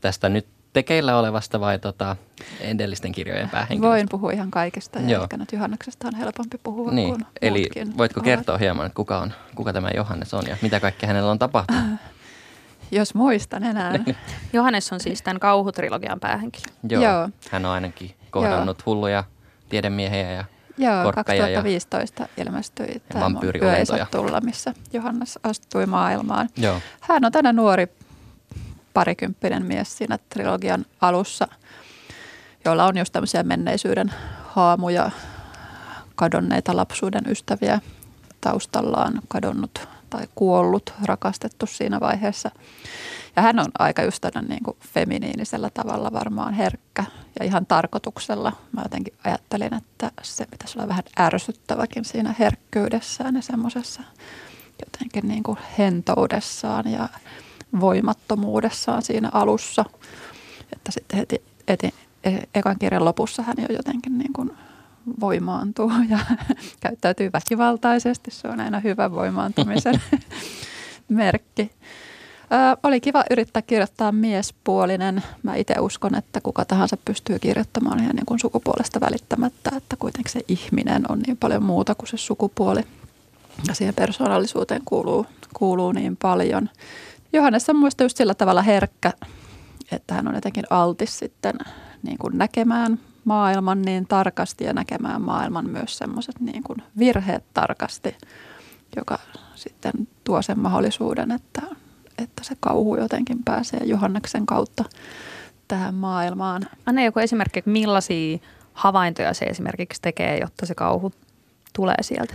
tästä nyt tekeillä olevasta vai tota edellisten kirjojen päähenkilöistä? Voin puhua ihan kaikista, ja ehkä nyt Johanneksesta on helpompi puhua niin, kuin eli muutkin. Voitko kertoa olet. hieman, että kuka, on, kuka tämä Johannes on ja mitä kaikkea hänellä on tapahtunut? Jos muistan enää. Johannes on siis tämän kauhutrilogian päähenkilö. Joo, Joo. hän on ainakin kohdannut Joo. hulluja tiedemiehiä ja Joo, korppeja. kaksituhattaviisitoista ja ilmestyi tämä mun Yö ei saa tulla, missä Johannes astui maailmaan. Joo. Hän on tänä nuori parikymppinen mies siinä trilogian alussa, jolla on just tämmöisiä menneisyyden haamuja, kadonneita lapsuuden ystäviä taustallaan, kadonnut tai kuollut, rakastettu siinä vaiheessa. Ja hän on aika just tämän niin kuin feminiinisellä tavalla varmaan herkkä ja ihan tarkoituksella. Mä jotenkin ajattelin, että se pitäisi olla vähän ärsyttäväkin siinä herkkyydessään ja semmoisessa jotenkin niin kuin hentoudessaan ja voimattomuudessaan siinä alussa. Että sitten heti, heti ekan kirjan lopussa hän jo jotenkin niin kuin voimaantuu ja käyttäytyy väkivaltaisesti. Se on aina hyvä voimaantumisen merkki. Ö, oli kiva yrittää kirjoittaa miespuolinen. Mä itse uskon, että kuka tahansa pystyy kirjoittamaan ihan niin kuin sukupuolesta välittämättä, että kuitenkin se ihminen on niin paljon muuta kuin se sukupuoli. Ja siihen persoonallisuuteen kuuluu, kuuluu niin paljon. Johannes on muista just sillä tavalla herkkä, että hän on jotenkin altis sitten niin kuin näkemään maailman niin tarkasti ja näkemään maailman myös semmoiset niin kuin virheet tarkasti, joka sitten tuo sen mahdollisuuden, että, että se kauhu jotenkin pääsee Johanneksen kautta tähän maailmaan. Anna joku esimerkki, että millaisia havaintoja se esimerkiksi tekee, jotta se kauhu tulee sieltä?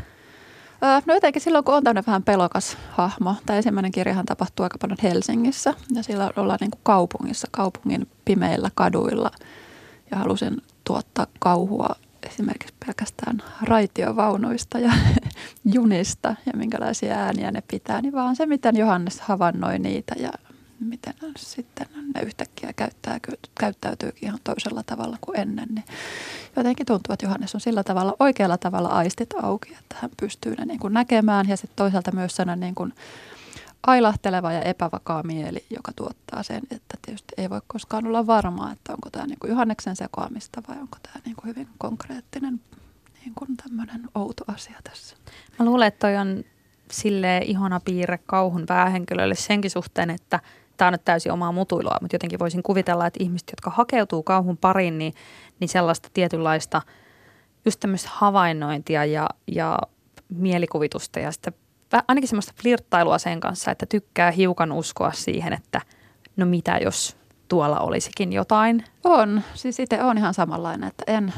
No jotenkin silloin, kun on tämmöinen vähän pelokas hahmo. Tämä ensimmäinen kirjahan tapahtuu aika paljon Helsingissä ja siellä ollaan niin kuin kaupungissa, kaupungin pimeillä kaduilla – ja halusin tuottaa kauhua esimerkiksi pelkästään raitiovaunuista ja junista ja minkälaisia ääniä ne pitää, niin vaan se, miten Johannes havainnoi niitä ja miten sitten ne yhtäkkiä käyttää, käyttäytyykin ihan toisella tavalla kuin ennen. Niin jotenkin tuntuu, että Johannes on sillä tavalla oikealla tavalla aistit auki, että hän pystyy ne niin kuin näkemään ja sitten toisaalta myös sellainen niin kuin ailahteleva ja epävakaa mieli, joka tuottaa sen, että tietysti ei voi koskaan olla varmaa, että onko tämä niin kuin Johanneksen sekoamista vai onko tämä niin kuin hyvin konkreettinen niin kuin tämmöinen outo asia tässä. Mä luulen, että toi on silleen ihana piirre kauhun päähenkilölle senkin suhteen, että tämä on nyt täysin omaa mutuilua, mutta jotenkin voisin kuvitella, että ihmiset, jotka hakeutuu kauhun pariin, niin, niin sellaista tietynlaista just tämmöistä havainnointia ja, ja mielikuvitusta ja sitä ainakin semmoista flirttailua sen kanssa, että tykkää hiukan uskoa siihen, että no mitä jos tuolla olisikin jotain. On, siis itse on ihan samanlainen, että en,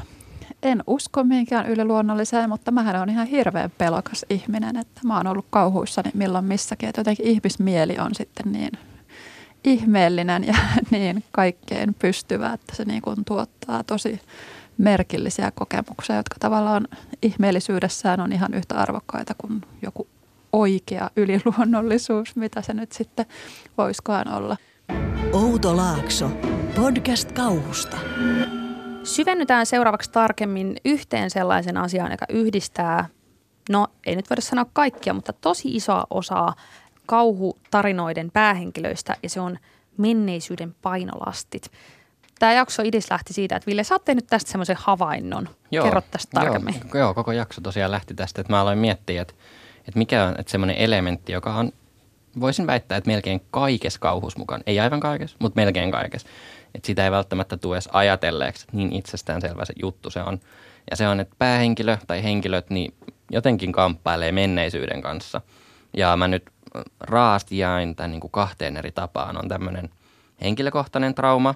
en usko mihinkään yliluonnolliseen, mutta mähän on ihan hirveän pelokas ihminen, että mä oon ollut kauhuissani milloin missäkin, että jotenkin ihmismieli on sitten niin ihmeellinen ja niin kaikkeen pystyvä, että se niin kuin tuottaa tosi merkillisiä kokemuksia, jotka tavallaan ihmeellisyydessään on ihan yhtä arvokkaita kuin joku oikea yliluonnollisuus, mitä se nyt sitten voisikaan olla. Outo Laakso, podcast kauhusta. Syvennytään seuraavaksi tarkemmin yhteen sellaisen asiaan, joka yhdistää, no ei nyt voida sanoa kaikkia, mutta tosi isoa osaa kauhutarinoiden päähenkilöistä, ja se on menneisyyden painolastit. Tämä jakso idis lähti siitä, että Ville, sä oot tehnyt tästä semmoisen havainnon. Joo, kerro tästä tarkemmin. Joo, joo, koko jakso tosiaan lähti tästä, että mä aloin miettiä, että Että mikä on että semmoinen elementti, joka on, voisin väittää, että melkein kaikessa kauhus mukaan. Ei aivan kaikessa, mutta melkein kaikessa. Että sitä ei välttämättä tule edes ajatelleeksi, niin itsestäänselvä se juttu se on. Ja se on, että päähenkilö tai henkilöt niin jotenkin kamppailee menneisyyden kanssa. Ja mä nyt raasti jain tämän niin kuin kahteen eri tapaan. On tämmöinen henkilökohtainen trauma,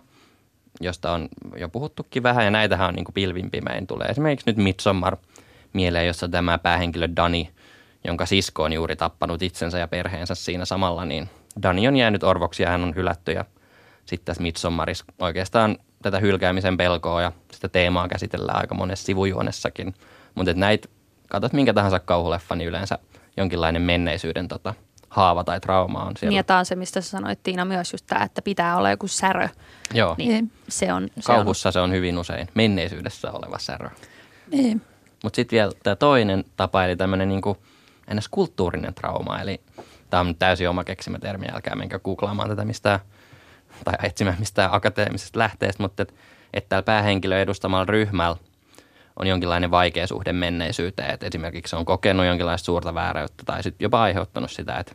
josta on jo puhuttukin vähän, ja näitähän on niin kuin pilvinpimein tulee. Esimerkiksi nyt Midsommar mieleen, jossa tämä päähenkilö Dani, jonka sisko on juuri tappanut itsensä ja perheensä siinä samalla, niin Dani on jäänyt orvoksi ja hän on hylätty. Ja sitten tässä Midsommarissa oikeastaan tätä hylkäämisen pelkoa ja sitä teemaa käsitellään aika monessa sivujuonessakin. Mutta näitä, katsot minkä tahansa kauhuleffa, niin yleensä jonkinlainen menneisyyden tota, haava tai trauma on siellä. Ja tämä on se, mistä sä sanoit Tiina myös just tämä, että pitää olla joku särö. Joo. Niin se on, se kauhussa on... se on hyvin usein menneisyydessä oleva särö. Niin. Mutta sitten vielä tämä toinen tapa, eli tämmöinen niinku ennäs kulttuurinen trauma, eli tämä on täysin oma keksimä termi, älkää menkää googlaamaan tätä mistään, tai etsimään mistään akateemisesta lähteestä, mutta että et täällä päähenkilö edustamalla ryhmällä on jonkinlainen vaikea suhde menneisyyteen, että esimerkiksi se on kokenut jonkinlaista suurta vääreyttä tai sitten jopa aiheuttanut sitä, että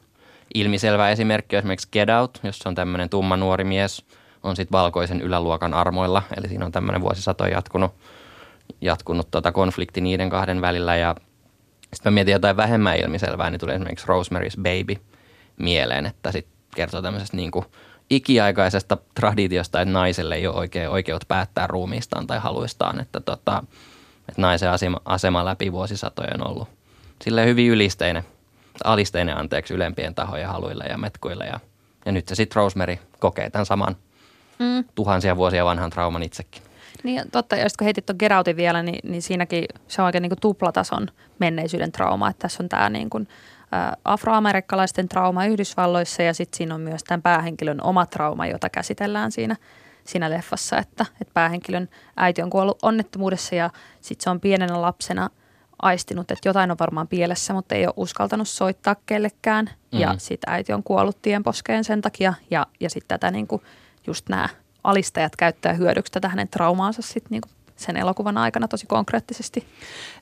ilmiselvä esimerkki on esimerkiksi Get Out, jossa on tämmöinen tumma nuori mies, on sitten valkoisen yläluokan armoilla, eli siinä on tämmöinen vuosisatoin jatkunut, jatkunut tota konflikti niiden kahden välillä ja sitten mä mietin jotain vähemmän ilmiselvää, niin tuli esimerkiksi Rosemary's Baby mieleen, että sitten kertoo tämmöisestä niin kuin ikiaikaisesta traditiosta, että naiselle ei ole oikein oikeut päättää ruumiistaan tai haluistaan, että, tota, että naisen asema, asema läpi vuosisatojen on ollut silleen hyvin ylisteinen, alisteinen anteeksi ylempien tahojen haluilla ja metkuilla ja, ja nyt se sitten Rosemary kokee tämän saman mm. tuhansia vuosia vanhan trauman itsekin. Niin totta, ja kun heitit tuon Get Outin vielä, niin, niin siinäkin se on oikein niin kuin tuplatason menneisyyden trauma. Että tässä on tämä niin kuin ä, afroamerikkalaisten trauma Yhdysvalloissa ja sitten siinä on myös tämän päähenkilön oma trauma, jota käsitellään siinä, siinä leffassa. Että, että päähenkilön äiti on kuollut onnettomuudessa ja sitten se on pienenä lapsena aistinut, että jotain on varmaan pielessä, mutta ei ole uskaltanut soittaa kellekään. Mm-hmm. Ja sitten äiti on kuollut tienposkeen sen takia ja, ja sitten tätä niin kuin just nämä alistajat käyttää hyödyksi tätä hänen traumaansa sit niinku sen elokuvan aikana tosi konkreettisesti.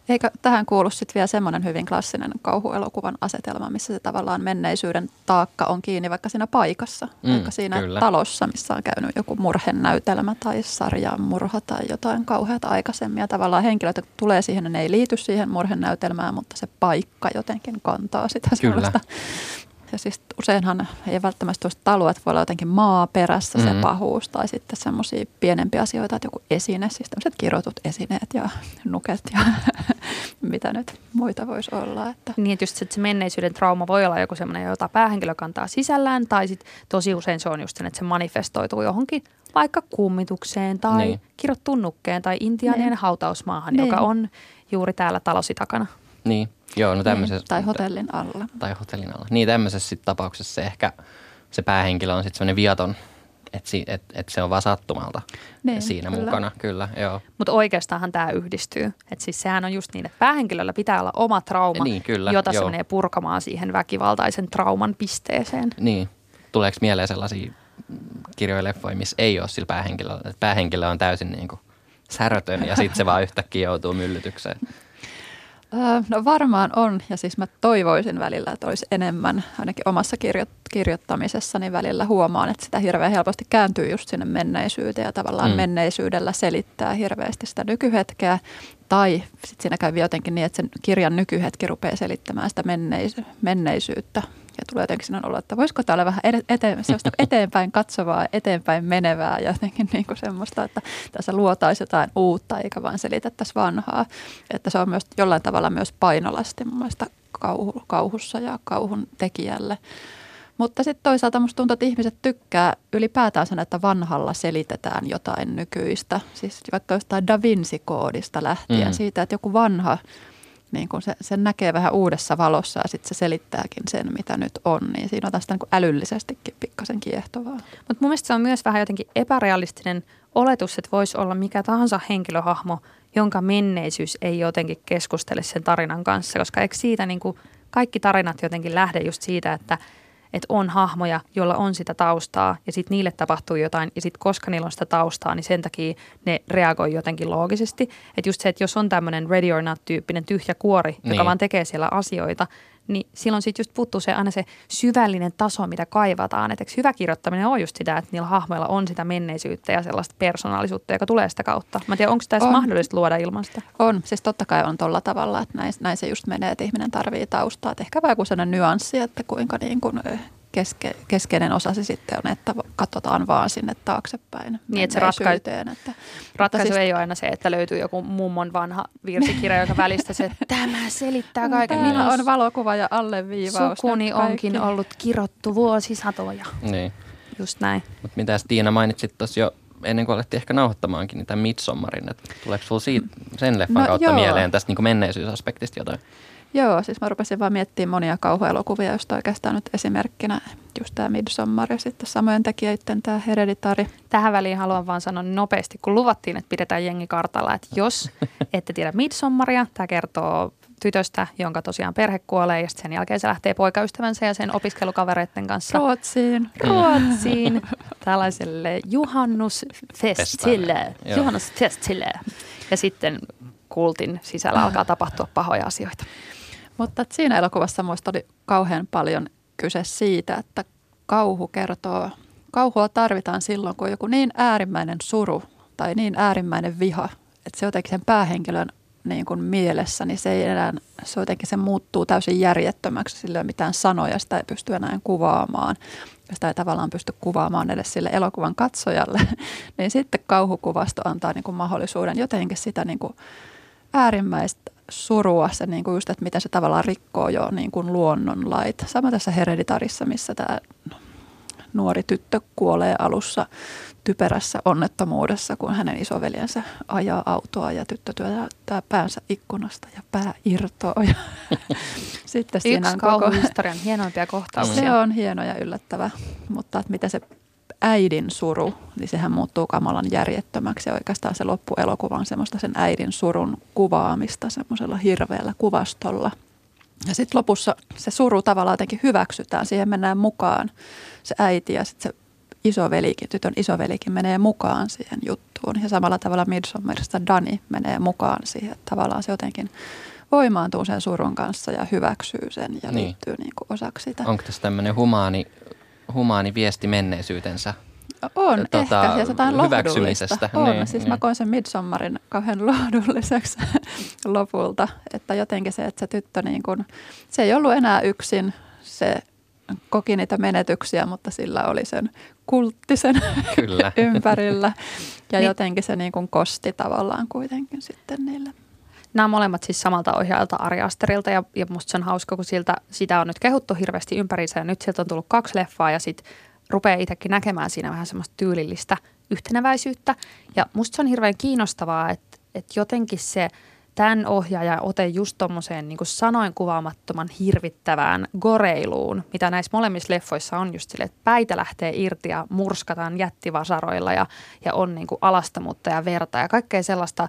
Eikö tähän kuulu sitten vielä semmoinen hyvin klassinen kauhuelokuvan asetelma, missä se tavallaan menneisyyden taakka on kiinni vaikka siinä paikassa, mm, vaikka siinä kyllä. talossa, missä on käynyt joku murhenäytelmä tai sarjamurha tai jotain kauheata aikaisemmin. Ja tavallaan henkilöt, jotka tulee siihen, niin ne ei liity siihen murhenäytelmään, mutta se paikka jotenkin kantaa sitä sellaista. Ja siis useinhan ei välttämättä tuosta talua, että voi olla jotenkin maaperässä se mm-hmm. pahuus tai sitten semmoisia pienempiä asioita, että joku esine, siis tämmöiset kirotut esineet ja nuket ja mitä nyt muita voisi olla. Että. Niin, että just se menneisyyden trauma voi olla joku semmoinen, jota päähenkilö kantaa sisällään, tai sitten tosi usein se on just sen, että se manifestoituu johonkin vaikka kummitukseen tai niin. kirottuun nukkeen tai intiaanien niin. hautausmaahan, niin. joka on juuri täällä talosi takana. Niin, joo, no tämmöisessä. Niin. Tai hotellin alla. Tai hotellin alla. Niin, tämmöisessä sit tapauksessa se ehkä se päähenkilö on sitten semmoinen viaton. Että si, et, et se on vaan sattumalta niin, siinä kyllä. mukana, kyllä, joo. Mutta oikeastaanhan tämä yhdistyy. Että siis sehän on just niin, että päähenkilöllä pitää olla oma trauma, niin, kyllä, jota joo. se menee purkamaan siihen väkivaltaisen trauman pisteeseen. Niin. Tuleeko mieleen sellaisia kirjoja leffoja, missä ei ole sillä päähenkilöllä? Että päähenkilö on täysin niin kuin särötön ja sitten se vaan yhtäkkiä joutuu myllytykseen. No varmaan on, ja siis mä toivoisin välillä, että olisi enemmän, ainakin omassa kirjo- kirjoittamisessani välillä huomaan, että sitä hirveän helposti kääntyy just sinne menneisyyteen ja tavallaan mm. menneisyydellä selittää hirveästi sitä nykyhetkeä. Tai sitten siinä käy jotenkin niin, että sen kirjan nykyhetki rupeaa selittämään sitä menneis- menneisyyttä ja tulee jotenkin sinne olo, että voisiko täällä vähän eteen, sellaista eteenpäin katsovaa, eteenpäin menevää ja jotenkin niin kuin semmoista, että tässä luotaisiin jotain uutta eikä vaan selitettäisi vanhaa. Että se on myös jollain tavalla myös painolasti mun mielestä kauhu, kauhussa ja kauhun tekijälle. Mutta sitten toisaalta musta tuntuu, että ihmiset tykkää ylipäätään sen, että vanhalla selitetään jotain nykyistä. Siis vaikka jostain Da Vinci-koodista lähtien mm. siitä, että joku vanha, niin kun se, sen näkee vähän uudessa valossa ja sitten se selittääkin sen, mitä nyt on. Niin siinä on tästä niin älyllisestikin pikkasen kiehtovaa. Mutta mun mielestä se on myös vähän jotenkin epärealistinen oletus, että voisi olla mikä tahansa henkilöhahmo, jonka menneisyys ei jotenkin keskustele sen tarinan kanssa. Koska eikö siitä niin kuin kaikki tarinat jotenkin lähde just siitä, että että on hahmoja, joilla on sitä taustaa ja sitten niille tapahtuu jotain ja sitten koska niillä on sitä taustaa, niin sen takia ne reagoi jotenkin loogisesti. Että just se, että jos on tämmöinen Ready or Not-tyyppinen tyhjä kuori, niin. joka vaan tekee siellä asioita, niin silloin sitten just puuttuu se aina se syvällinen taso, mitä kaivataan. Että hyvä kirjoittaminen on just sitä, että niillä hahmoilla on sitä menneisyyttä ja sellaista persoonallisuutta, joka tulee sitä kautta. Mä en tiedä, onko sitä edes mahdollista luoda ilman sitä? On. Siis totta kai on tolla tavalla, että näin, näin se just menee, että ihminen tarvitsee taustaa. Että ehkä vähän kuin sellainen nyanssi, että kuinka niin kuin keske, keskeinen osa se sitten on, että katsotaan vaan sinne taaksepäin. Niin, että se ratka- että, ratkaisu siis ei ole aina se, että löytyy joku mummon vanha virsikirja, joka välistä se, että tämä selittää kaiken. Minulla on valokuva ja alleviivaus. Sukuni onkin ollut kirottu vuosisatoja. Niin. Just näin. Mutta mitä Tiina mainitsit tuossa jo ennen kuin alettiin ehkä nauhoittamaankin, niin tämän Midsommarin. Että tuleeko sinulla siitä, sen leffan no, kautta joo. mieleen tästä niin kuin menneisyysaspektista jotain? Joo, siis mä rupesin vaan miettimään monia kauhuelokuvia, josta oikeastaan nyt esimerkkinä just tämä Midsommar ja sitten samojen tekijöiden tämä Hereditary. Tähän väliin haluan vaan sanoa nopeasti, kun luvattiin, että pidetään jengi kartalla, että jos ette tiedä Midsommaria, tämä kertoo tytöstä, jonka tosiaan perhe kuolee ja sitten sen jälkeen se lähtee poikaystävänsä ja sen opiskelukavereiden kanssa. Ruotsiin. Ruotsiin. Tällaiselle juhannusfestille. Juhannusfestille. Ja sitten kultin sisällä alkaa tapahtua pahoja asioita. Mutta siinä elokuvassa muista oli kauhean paljon kyse siitä, että kauhu kertoo, kauhua tarvitaan silloin, kun on joku niin äärimmäinen suru tai niin äärimmäinen viha, että se jotenkin sen päähenkilön niin kuin mielessä, niin se ei enää, se jotenkin se muuttuu täysin järjettömäksi, sillä ei ole mitään sanoja, sitä ei pysty enää kuvaamaan. Sitä ei tavallaan pysty kuvaamaan edes sille elokuvan katsojalle, niin sitten kauhukuvasto antaa niin kuin mahdollisuuden jotenkin sitä niin kuin äärimmäistä surua, se niin kuin just, että miten se tavallaan rikkoo jo niin kuin luonnonlait. Sama tässä Hereditarissa, missä tämä nuori tyttö kuolee alussa typerässä onnettomuudessa, kun hänen isoveljensä ajaa autoa ja tyttö työtää päänsä ikkunasta ja pää irtoaa. Sitten siinä on yksi kauhuhistorian koko hienoimpia kohtauksia. Se on hieno ja yllättävä, mutta mitä se äidin suru, niin sehän muuttuu kamalan järjettömäksi. Ja oikeastaan se loppuelokuva on semmoista sen äidin surun kuvaamista semmoisella hirveällä kuvastolla. Ja sitten lopussa se suru tavallaan jotenkin hyväksytään, siihen mennään mukaan se äiti ja sitten se isovelikin, tytön isovelikin menee mukaan siihen juttuun. Ja samalla tavalla Midsommarissa Dani menee mukaan siihen, että tavallaan se jotenkin voimaantuu sen surun kanssa ja hyväksyy sen ja niin. liittyy niin kuin osaksi sitä. Onko tässä tämmöinen humaani, humaani viesti menneisyytensä? On tota, ehkä, ja se jotain lohdullista. On, niin, siis niin. mä koin sen Midsommarin kauhean lohdulliseksi lopulta, että jotenkin se, että se tyttö niin kuin, se ei ollut enää yksin, se koki niitä menetyksiä, mutta sillä oli sen kulttisen Kyllä. ympärillä ja niin. jotenkin se niin kuin kosti tavallaan kuitenkin sitten niille. Nämä molemmat siis samalta ohjaajalta Ari Asterilta ja, ja musta se on hauska, kun siltä, sitä on nyt kehuttu hirveästi ympäriinsä ja nyt sieltä on tullut kaksi leffaa ja sit rupeaa itsekin näkemään siinä vähän semmoista tyylillistä yhteneväisyyttä. Ja musta se on hirveän kiinnostavaa, että, että jotenkin se tämän ohjaajan ote just tommoseen niin kuin sanoin kuvaamattoman hirvittävään goreiluun, mitä näissä molemmissa leffoissa on just silleen, että päitä lähtee irti ja murskataan jättivasaroilla ja, ja on niin kuin alastamuutta ja verta ja kaikkea sellaista.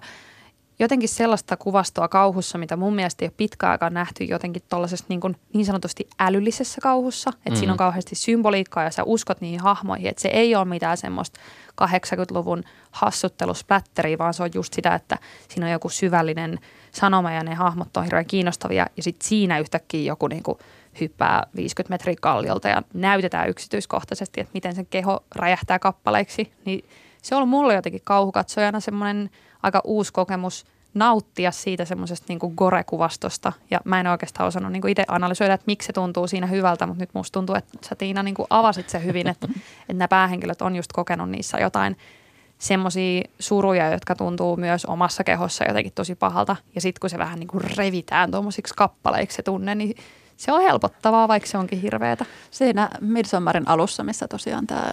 Jotenkin sellaista kuvastoa kauhussa, mitä mun mielestä ei ole pitkään aikaan nähty jotenkin tuollaisessa niin, niin sanotusti älyllisessä kauhussa. Että mm. siinä on kauheasti symboliikkaa ja sä uskot niihin hahmoihin. Että se ei ole mitään semmoista kahdeksankymmentäluvun hassuttelusplätteriä, vaan se on just sitä, että siinä on joku syvällinen sanoma ja ne hahmot on hirveän kiinnostavia. Ja sitten siinä yhtäkkiä joku niin kuin hyppää viisikymmentä metriä kalliolta ja näytetään yksityiskohtaisesti, että miten sen keho räjähtää kappaleiksi. Niin se on ollut mulle jotenkin kauhukatsojana semmoinen aika uusi kokemus nauttia siitä semmoisesta niin kuin gore-kuvastosta. Ja mä en oikeastaan osannut niin kuin itse analysoida, että miksi se tuntuu siinä hyvältä, mutta nyt musta tuntuu, että sä Tiina niin kuin avasit se hyvin, että, että nämä päähenkilöt on just kokenut niissä jotain semmoisia suruja, jotka tuntuu myös omassa kehossa jotenkin tosi pahalta. Ja sitten kun se vähän niin kuin revitään tuommoisiksi kappaleiksi se tunne, niin se on helpottavaa, vaikka se onkin hirveätä. Siinä Midsommarin alussa, missä tosiaan tämä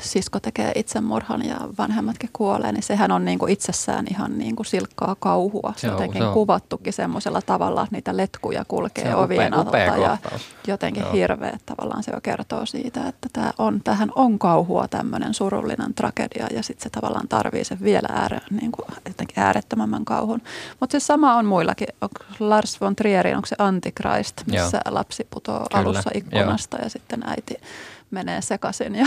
sisko tekee itsemurhan ja vanhemmatkin kuolee, niin sehän on niinku itsessään ihan niinku silkkaa kauhua. Se on jotenkin se kuvattukin semmoisella tavalla, että niitä letkuja kulkee ovien alta ja jotenkin hirveä. Tavallaan se jo kertoo siitä, että tää on, tämähän on kauhua tämmöinen surullinen tragedia ja sitten se tavallaan tarvii sen vielä ääre, niinku, jotenkin äärettömämmän kauhun. Mutta se siis sama on muillakin. Lars von Trierin, onko se Antichrist, missä Joo. lapsi putoaa alussa ikkunasta Joo. ja sitten äiti menee sekaisin. Ja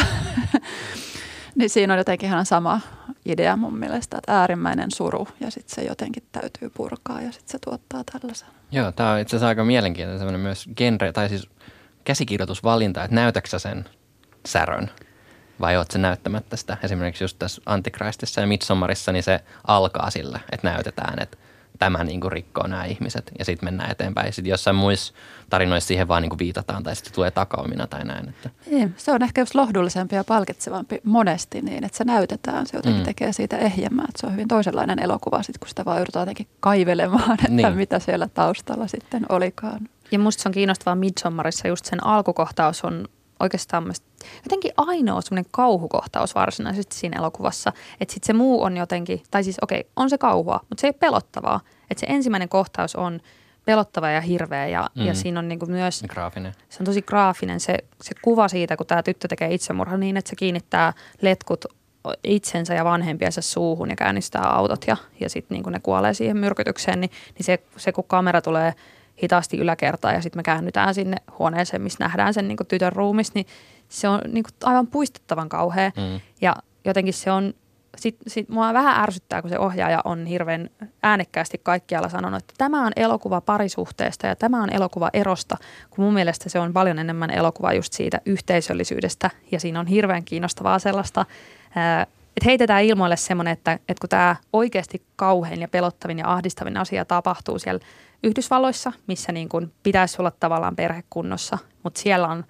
niin siinä on jotenkin ihan sama idea mun mielestä, että äärimmäinen suru ja sitten se jotenkin täytyy purkaa ja sitten se tuottaa tällaisen. Joo, tämä on itse asiassa aika mielenkiintoinen sellainen myös genre, tai siis käsikirjoitusvalinta, että näytätkö sä sen särön vai oot sä näyttämättä sitä. Esimerkiksi just tässä Antichristissa ja Midsommarissa niin se alkaa sillä, että näytetään, että tämä niinku rikkoo nämä ihmiset ja sitten mennään eteenpäin. Sitten jossain muissa tarinoissa siihen vaan niinku viitataan tai sitten tulee takaumina tai näin. Että. Niin, se on ehkä just lohdullisempi ja palkitsevampi monesti niin, että se näytetään. Se jotenkin mm. tekee siitä ehjemmää. Se on hyvin toisenlainen elokuva sitten, kun sitä vaan joudutaan jotenkin kaivelemaan, että niin. mitä siellä taustalla sitten olikaan. Ja musta se on kiinnostavaa Midsommarissa just sen alkukohtaus on oikeastaan jotenkin ainoa semmoinen kauhukohtaus varsinaisesti siinä elokuvassa, että sitten se muu on jotenkin, tai siis okei, okay, on se kauhua, mutta se ei pelottavaa. Että se ensimmäinen kohtaus on pelottava ja hirveä ja, mm. ja siinä on niinku myös, graafinen. Se on tosi graafinen se, se kuva siitä, kun tämä tyttö tekee itsemurhan niin, että se kiinnittää letkut itsensä ja vanhempiensa suuhun ja käynnistää autot ja, ja sitten niinku ne kuolee siihen myrkytykseen, niin, niin se, se kun kamera tulee hitaasti yläkertaan ja sitten me käännytään sinne huoneeseen, missä nähdään sen niin kuin tytön ruumis, niin se on niin kuin aivan puistuttavan kauhea. Mm. Ja jotenkin se on, sit, sit mua vähän ärsyttää, kun se ohjaaja on hirveän äänekkäästi kaikkialla sanonut, että tämä on elokuva parisuhteesta ja tämä on elokuva erosta, kun mun mielestä se on paljon enemmän elokuva just siitä yhteisöllisyydestä ja siinä on hirveän kiinnostavaa sellaista, ää, että heitetään ilmoille semmoinen, että, että kun tämä oikeasti kauhein ja pelottavin ja ahdistavin asia tapahtuu siellä Yhdysvalloissa, missä niin kuin pitäisi olla tavallaan perhekunnossa, mutta siellä on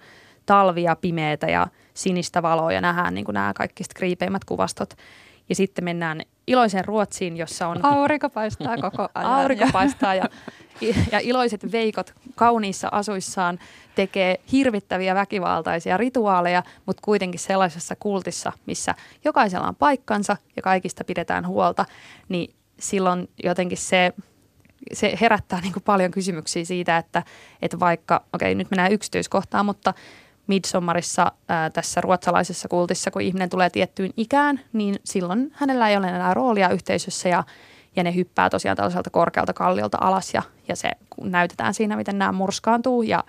talvia, pimeätä ja sinistä valoa ja nähdään niin kuin nämä kaikista kriipeimmät kuvastot. Ja sitten mennään iloiseen Ruotsiin, jossa on aurinko paistaa koko ajan. Aurinko paistaa ja, ja iloiset veikot kauniissa asuissaan tekee hirvittäviä väkivaltaisia rituaaleja, mutta kuitenkin sellaisessa kultissa, missä jokaisella on paikkansa ja kaikista pidetään huolta, niin silloin jotenkin se... Se herättää niin kuin paljon kysymyksiä siitä, että, että vaikka, okei nyt mennään yksityiskohtaan, mutta Midsommarissa ää, tässä ruotsalaisessa kultissa, kun ihminen tulee tiettyyn ikään, niin silloin hänellä ei ole enää roolia yhteisössä ja, ja ne hyppää tosiaan tällaiselta korkealta kalliolta alas ja, ja se näytetään siinä, miten nämä murskaantuu ja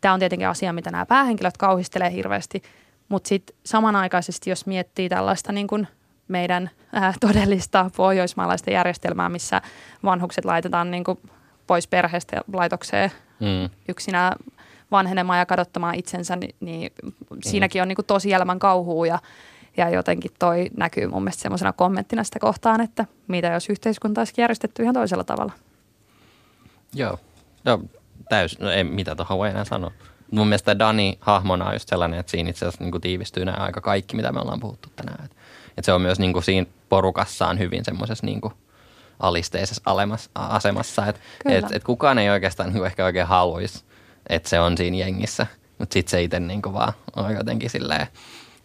tämä on tietenkin asia, mitä nämä päähenkilöt kauhistelee hirveästi, mutta sitten samanaikaisesti, jos miettii tällaista niin kuin meidän äh, todellista pohjoismaalaista järjestelmää, missä vanhukset laitetaan niin kuin pois perheestä laitokseen mm. yksinään vanhenemaan ja kadottamaan itsensä, niin, niin mm. siinäkin on niin kuin tosi elämän kauhua ja, ja jotenkin toi näkyy mun mielestä semmoisena kommenttina sitä kohtaan, että mitä jos yhteiskunta olisi järjestetty ihan toisella tavalla. Joo, no, täys, no ei mitä tuohon voi enää sanoa. Mun mielestä Dani hahmona on just sellainen, että siinä itse asiassa niin kuin tiivistyy nämä aika kaikki, mitä me ollaan puhuttu tänään. Että se on myös niin kuin siinä porukassaan hyvin semmoisessa niin kuin alisteisessa alemassa, asemassa. Että et, et kukaan ei oikeastaan niin ehkä oikein haluaisi, että se on siinä jengissä. Mutta sitten se itse niin vaan on jotenkin silleen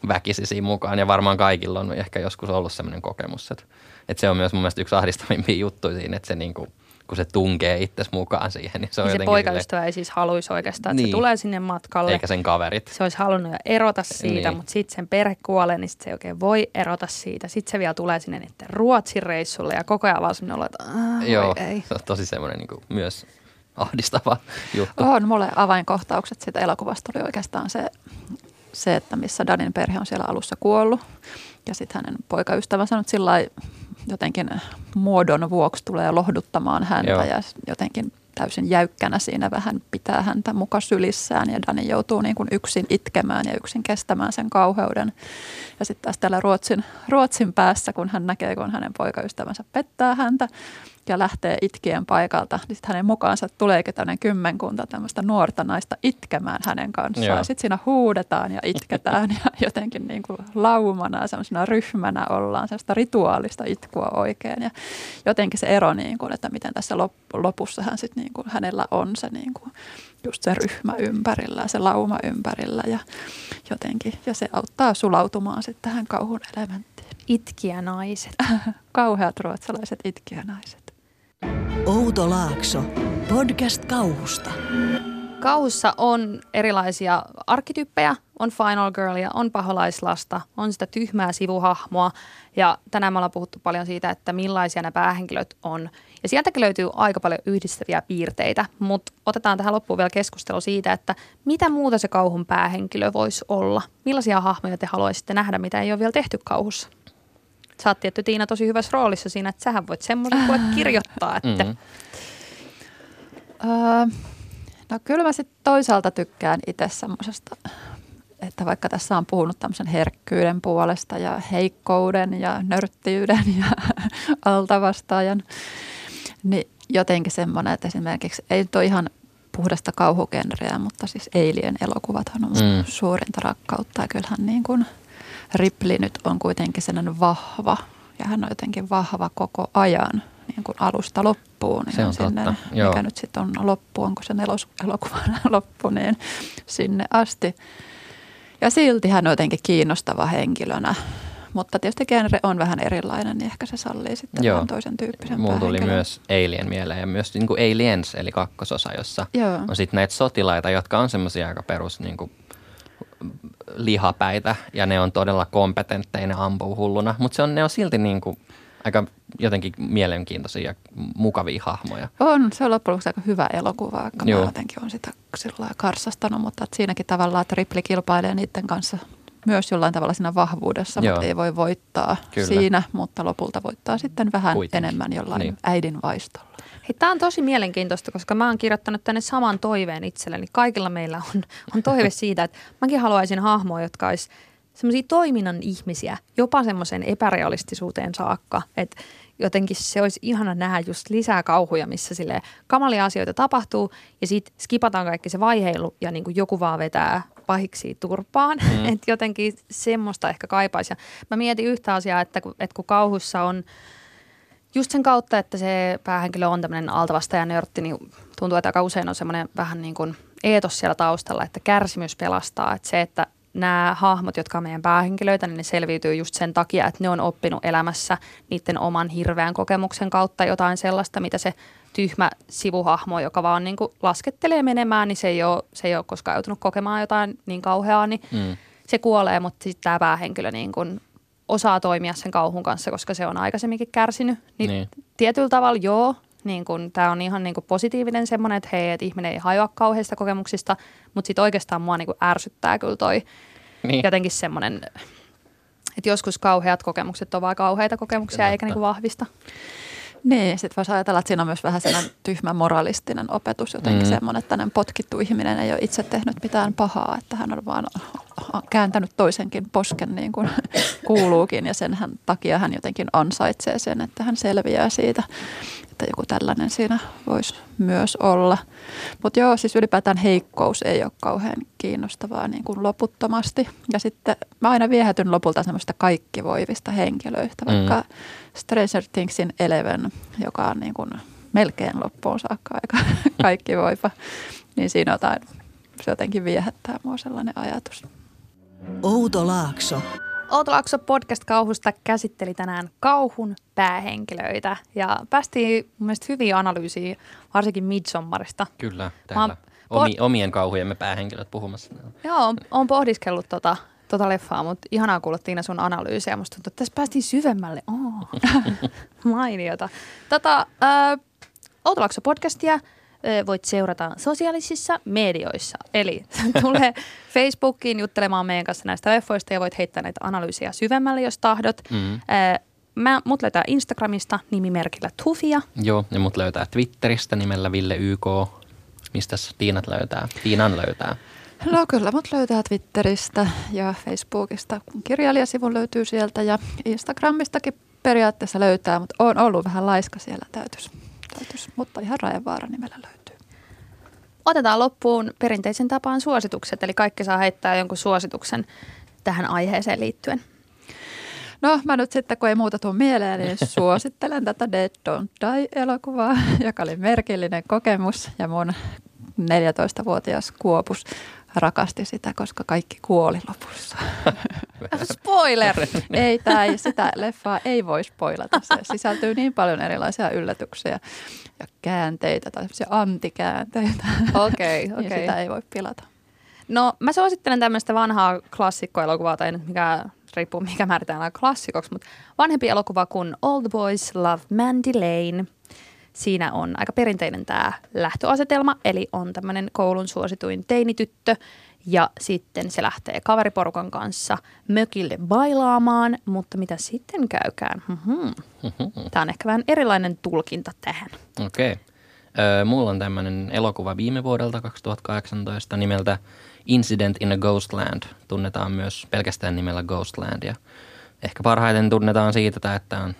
väkisisiin mukaan. Ja varmaan kaikilla on ehkä joskus ollut sellainen kokemus. Että et se on myös mun mielestä yksi ahdistavimpia juttuja siinä, että se niin kuin, kun se tunkee itsesi mukaan siihen. Niin se, niin se poikaystävä sille... ei siis haluaisi oikeastaan, että niin. Se tulee sinne matkalle. Eikä sen kaverit. Se olisi halunnut erota siitä, niin. Mutta sitten sen perhe kuolee, niin sit se ei oikein voi erota siitä. Sitten se vielä tulee sinne niiden Ruotsin reissulle ja koko ajan vaan sinne ollaan, että äh, joo, ei. Se on tosi semmoinen niin myös ahdistava juttu. On, mulle avainkohtaukset siitä elokuvasta oli oikeastaan se, se, että missä Danin perhe on siellä alussa kuollut. Ja sitten hänen poikaystävänsä nyt sillä lailla... jotenkin muodon vuoksi tulee lohduttamaan häntä. Joo. Ja jotenkin täysin jäykkänä siinä vähän pitää häntä muka sylissään ja Dani joutuu niin kuin yksin itkemään ja yksin kestämään sen kauheuden. Ja sitten taas täällä Ruotsin, Ruotsin päässä, kun hän näkee, kun hänen poikaystävänsä pettää häntä ja lähtee itkien paikalta, niin sitten hänen mukaansa tuleekin tämmöinen kymmenkunta tämmöistä nuorta naista itkemään hänen kanssaan. Sitten siinä huudetaan ja itketään ja jotenkin niin kuin laumana ja semmoisena ryhmänä ollaan, semmoista rituaalista itkua oikein. Ja jotenkin se ero, niin kuin, että miten tässä lopussa hän sit niin kuin, hänellä on se, niin kuin, just se ryhmä ympärillä ja se lauma ympärillä ja jotenkin. Ja se auttaa sulautumaan sitten tähän kauhun elementtiin. Itkiä naiset. Kauheat ruotsalaiset itkiä naiset. Outo Laakso, podcast kauhusta. Kauhussa on erilaisia arkkityyppejä, on final girlia, on paholaislasta, on sitä tyhmää sivuhahmoa. Ja tänään me ollaan puhuttu paljon siitä, että millaisia nämä päähenkilöt on. Ja sieltäkin löytyy aika paljon yhdistäviä piirteitä, mutta otetaan tähän loppuun vielä keskustelu siitä, että mitä muuta se kauhun päähenkilö voisi olla. Millaisia hahmoja te haluaisitte nähdä, mitä ei ole vielä tehty kauhussa? Sä oot tietty, Tiina, tosi hyvässä roolissa siinä, että sähän voit semmoisen koet kirjoittaa. Että. Mm-hmm. Öö, no kyllä mä sitten toisaalta tykkään itse semmoisesta, että vaikka tässä on puhunut tämmöisen herkkyyden puolesta ja heikkouden ja nörttiyden ja altavastaajan, niin jotenkin semmoinen, että esimerkiksi ei nyt ole ihan puhdasta kauhugenreä, mutta siis Alien elokuvathan on mm. suurinta rakkautta ja kyllähän niin kuin... Ripley nyt on kuitenkin sellainen vahva, ja hän on jotenkin vahva koko ajan, niin kuin alusta loppuun. Se on sinne, totta, mikä joo. Nyt sitten on loppu, onko se nelos, elokuvan loppu, niin sinne asti. Ja silti hän on jotenkin kiinnostava henkilönä, mutta tietysti genre on vähän erilainen, niin ehkä se sallii sitten joo. toisen tyyppisen mulla tuli myös Alien mieleen, ja myös niin kuin Aliens, eli kakkososa, jossa joo. on sitten näitä sotilaita, jotka on semmoisia aika perus... Niin kuin lihapäitä ja ne on todella kompetentteja, ne ampuu hulluna, mutta ne on silti niin kuin aika jotenkin mielenkiintoisia ja mukavia hahmoja. On, se on loppujen lopuksi aika hyvä elokuva, vaikka mä jotenkin olen sitä sillä karsastanut, mutta et siinäkin tavallaan, että Ripley kilpailee niiden kanssa myös jollain tavalla siinä vahvuudessa, joo. mutta ei voi voittaa kyllä. siinä, mutta lopulta voittaa sitten vähän kuitenkin. Enemmän jollain niin. äidin vaistolla. Tämä on tosi mielenkiintoista, koska mä oon kirjoittanut tänne saman toiveen itselleni. Kaikilla meillä on, on toive siitä, että mäkin haluaisin hahmoja, jotka olisi semmoisia toiminnan ihmisiä, jopa semmoisen epärealistisuuteen saakka. Et jotenkin se olisi ihana nähdä just lisää kauhuja, missä sille kamalia asioita tapahtuu ja sitten skipataan kaikki se vaiheilu ja niin kuin joku vaan vetää pahiksi turpaan. Mm. Että jotenkin semmoista ehkä kaipaisi. Mä mietin yhtä asiaa, että, että kun kauhussa on... Just sen kautta, että se päähenkilö on tämmöinen altavastaja nörtti, niin tuntuu, että aika usein on semmoinen vähän niin kuin eetos siellä taustalla, että kärsimys pelastaa. Että se, että nämä hahmot, jotka on meidän päähenkilöitä, niin ne selviytyy just sen takia, että ne on oppinut elämässä niiden oman hirveän kokemuksen kautta jotain sellaista, mitä se tyhmä sivuhahmo, joka vaan niin kuin laskettelee menemään, niin se ei ole, se ei ole koskaan joutunut kokemaan jotain niin kauheaa, niin mm. se kuolee, mutta sitten tämä päähenkilö niin kuin osaa toimia sen kauhun kanssa, koska se on aikaisemminkin kärsinyt. Niin niin. Tietyllä tavalla joo, niin tämä on ihan niin kun positiivinen semmoinen, että hei, et ihminen ei hajoa kauheista kokemuksista, mutta sitten oikeastaan mua niin kun ärsyttää kyllä toi niin. jotenkin semmoinen, että joskus kauheat kokemukset on vaan kauheita kokemuksia, kyllä, eikä niin kun vahvista. Niin, sitten voisi ajatella, että siinä on myös vähän sellainen tyhmä moralistinen opetus, jotenkin mm. semmoinen, että tämmöinen potkittu ihminen ei ole itse tehnyt mitään pahaa, että hän on vaan kääntänyt toisenkin posken niin kuin kuuluukin ja sen hän, takia hän jotenkin ansaitsee sen, että hän selviää siitä, että joku tällainen siinä voisi myös olla. Mutta joo, siis ylipäätään heikkous ei ole kauhean kiinnostavaa niin kuin loputtomasti. Ja sitten mä aina viehätyn lopulta semmoista kaikkivoivista henkilöistä, vaikka mm. Stranger Thingsin Eleven, joka on niin kuin melkein loppuun saakka aika kaikkivoipa, niin siinä jotain, se jotenkin viehättää mua sellainen ajatus. Outo Laakso. Outo Laakso podcast-kauhusta käsitteli tänään kauhun päähenkilöitä ja päästiin mun mielestä hyviä analyysiä, varsinkin Midsommarista. Kyllä, täällä on pohd- omien kauhujemme päähenkilöt puhumassa. Joo, olen pohdiskellut tota, tota leffaa, mutta ihanaa kuulla Tiina sun analyysiä. Musta tuntuu, että tässä päästiin syvemmälle. Oh. Mainiota. Tota, äh, Outo Laakso podcastia voit seurata sosiaalisissa medioissa. Eli tulee Facebookiin juttelemaan meidän kanssa näistä leffoista ja voit heittää näitä analyysiä syvemmälle, jos tahdot. Mm. Mä, mut löytää Instagramista nimimerkillä Tufia. Joo, ja mut löytää Twitteristä nimellä Ville Y K. Mistäs Tiinat löytää? Tiinan löytää. No kyllä, mut löytää Twitteristä ja Facebookista. Kirjailijasivun löytyy sieltä ja Instagramistakin periaatteessa löytää, mutta on ollut vähän laiska siellä täytys. Täytyisi, mutta ihan Raevaara nimellä löytyy. Otetaan loppuun perinteisen tapaan suositukset, eli kaikki saa heittää jonkun suosituksen tähän aiheeseen liittyen. No mä nyt sitten, kun ei muuta tule mieleen, niin suosittelen tätä Dead Don't Die-elokuvaa, joka oli merkillinen kokemus ja mun neljätoistavuotias Kuopus rakasti sitä, koska kaikki kuoli lopussa. Spoiler! Ei, tai sitä leffaa ei voi spoilata. Se sisältyy niin paljon erilaisia yllätyksiä ja käänteitä tai antikäänteitä. Okei, okay, okei. Okay. Sitä ei voi pilata. No mä suosittelen tämmöistä vanhaa klassikkoelokuvaa, tai nyt mikä riippuu mikä määritään klassikoksi, mutta vanhempi elokuva kuin Old Boys Love Mandy Lane. Siinä on aika perinteinen tämä lähtöasetelma, eli on tämmöinen koulun suosituin teinityttö ja sitten se lähtee kaveriporukan kanssa mökille bailaamaan, mutta mitä sitten käykään? Mm-hmm. Tämä on ehkä vähän erilainen tulkinta tähän. Okei. Okay. Mulla on tämmöinen elokuva viime vuodelta kaksituhattakahdeksantoista nimeltä Incident in a Ghostland. Tunnetaan myös pelkästään nimellä Ghostland ja ehkä parhaiten tunnetaan siitä, että on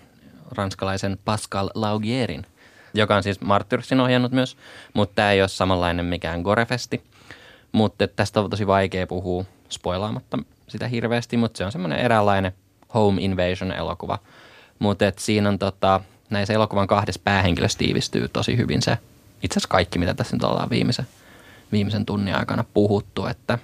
ranskalaisen Pascal Laugierin, joka on siis Martyrsin ohjannut myös, mutta tämä ei ole samanlainen mikään gorefesti. Mutta tästä on tosi vaikea puhua spoilaamatta sitä hirveästi, mutta se on semmoinen eräänlainen home invasion-elokuva. Mutta siinä on tota, näissä elokuvan kahdessa päähenkilössä tiivistyy tosi hyvin se, itse asiassa kaikki, mitä tässä nyt ollaan viimeisen, viimeisen tunnin aikana puhuttu, että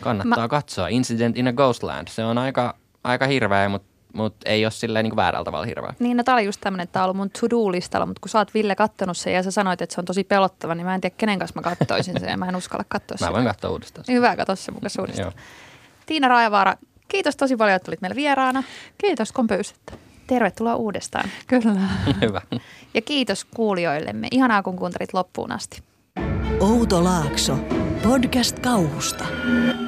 kannattaa Mä... katsoa Incident in a Ghostland. Se on aika, aika hirveä, mutta Mutta ei ole silleen niin kuin väärällä tavalla hirveä. Niin, no tää oli just tämmönen, että tää on ollut mun to-do-listalla, mutta kun sä oot Ville kattonut sen ja sä sanoit, että se on tosi pelottava, niin mä en tiedä, kenen kanssa mä kattoisin sen ja mä en uskalla katsoa sitä. Mä voin katsoa uudestaan. Hyvä, katso se mun kanssa uudestaan. Tiina Raevaara, kiitos tosi paljon, että tulit meillä vieraana. Kiitos, kun pyysitte. Tervetuloa uudestaan. Kyllä. Hyvä. Ja kiitos kuulijoillemme. Ihanaa, kun kuuntelit loppuun asti. Outo Laakso, podcast kauhusta.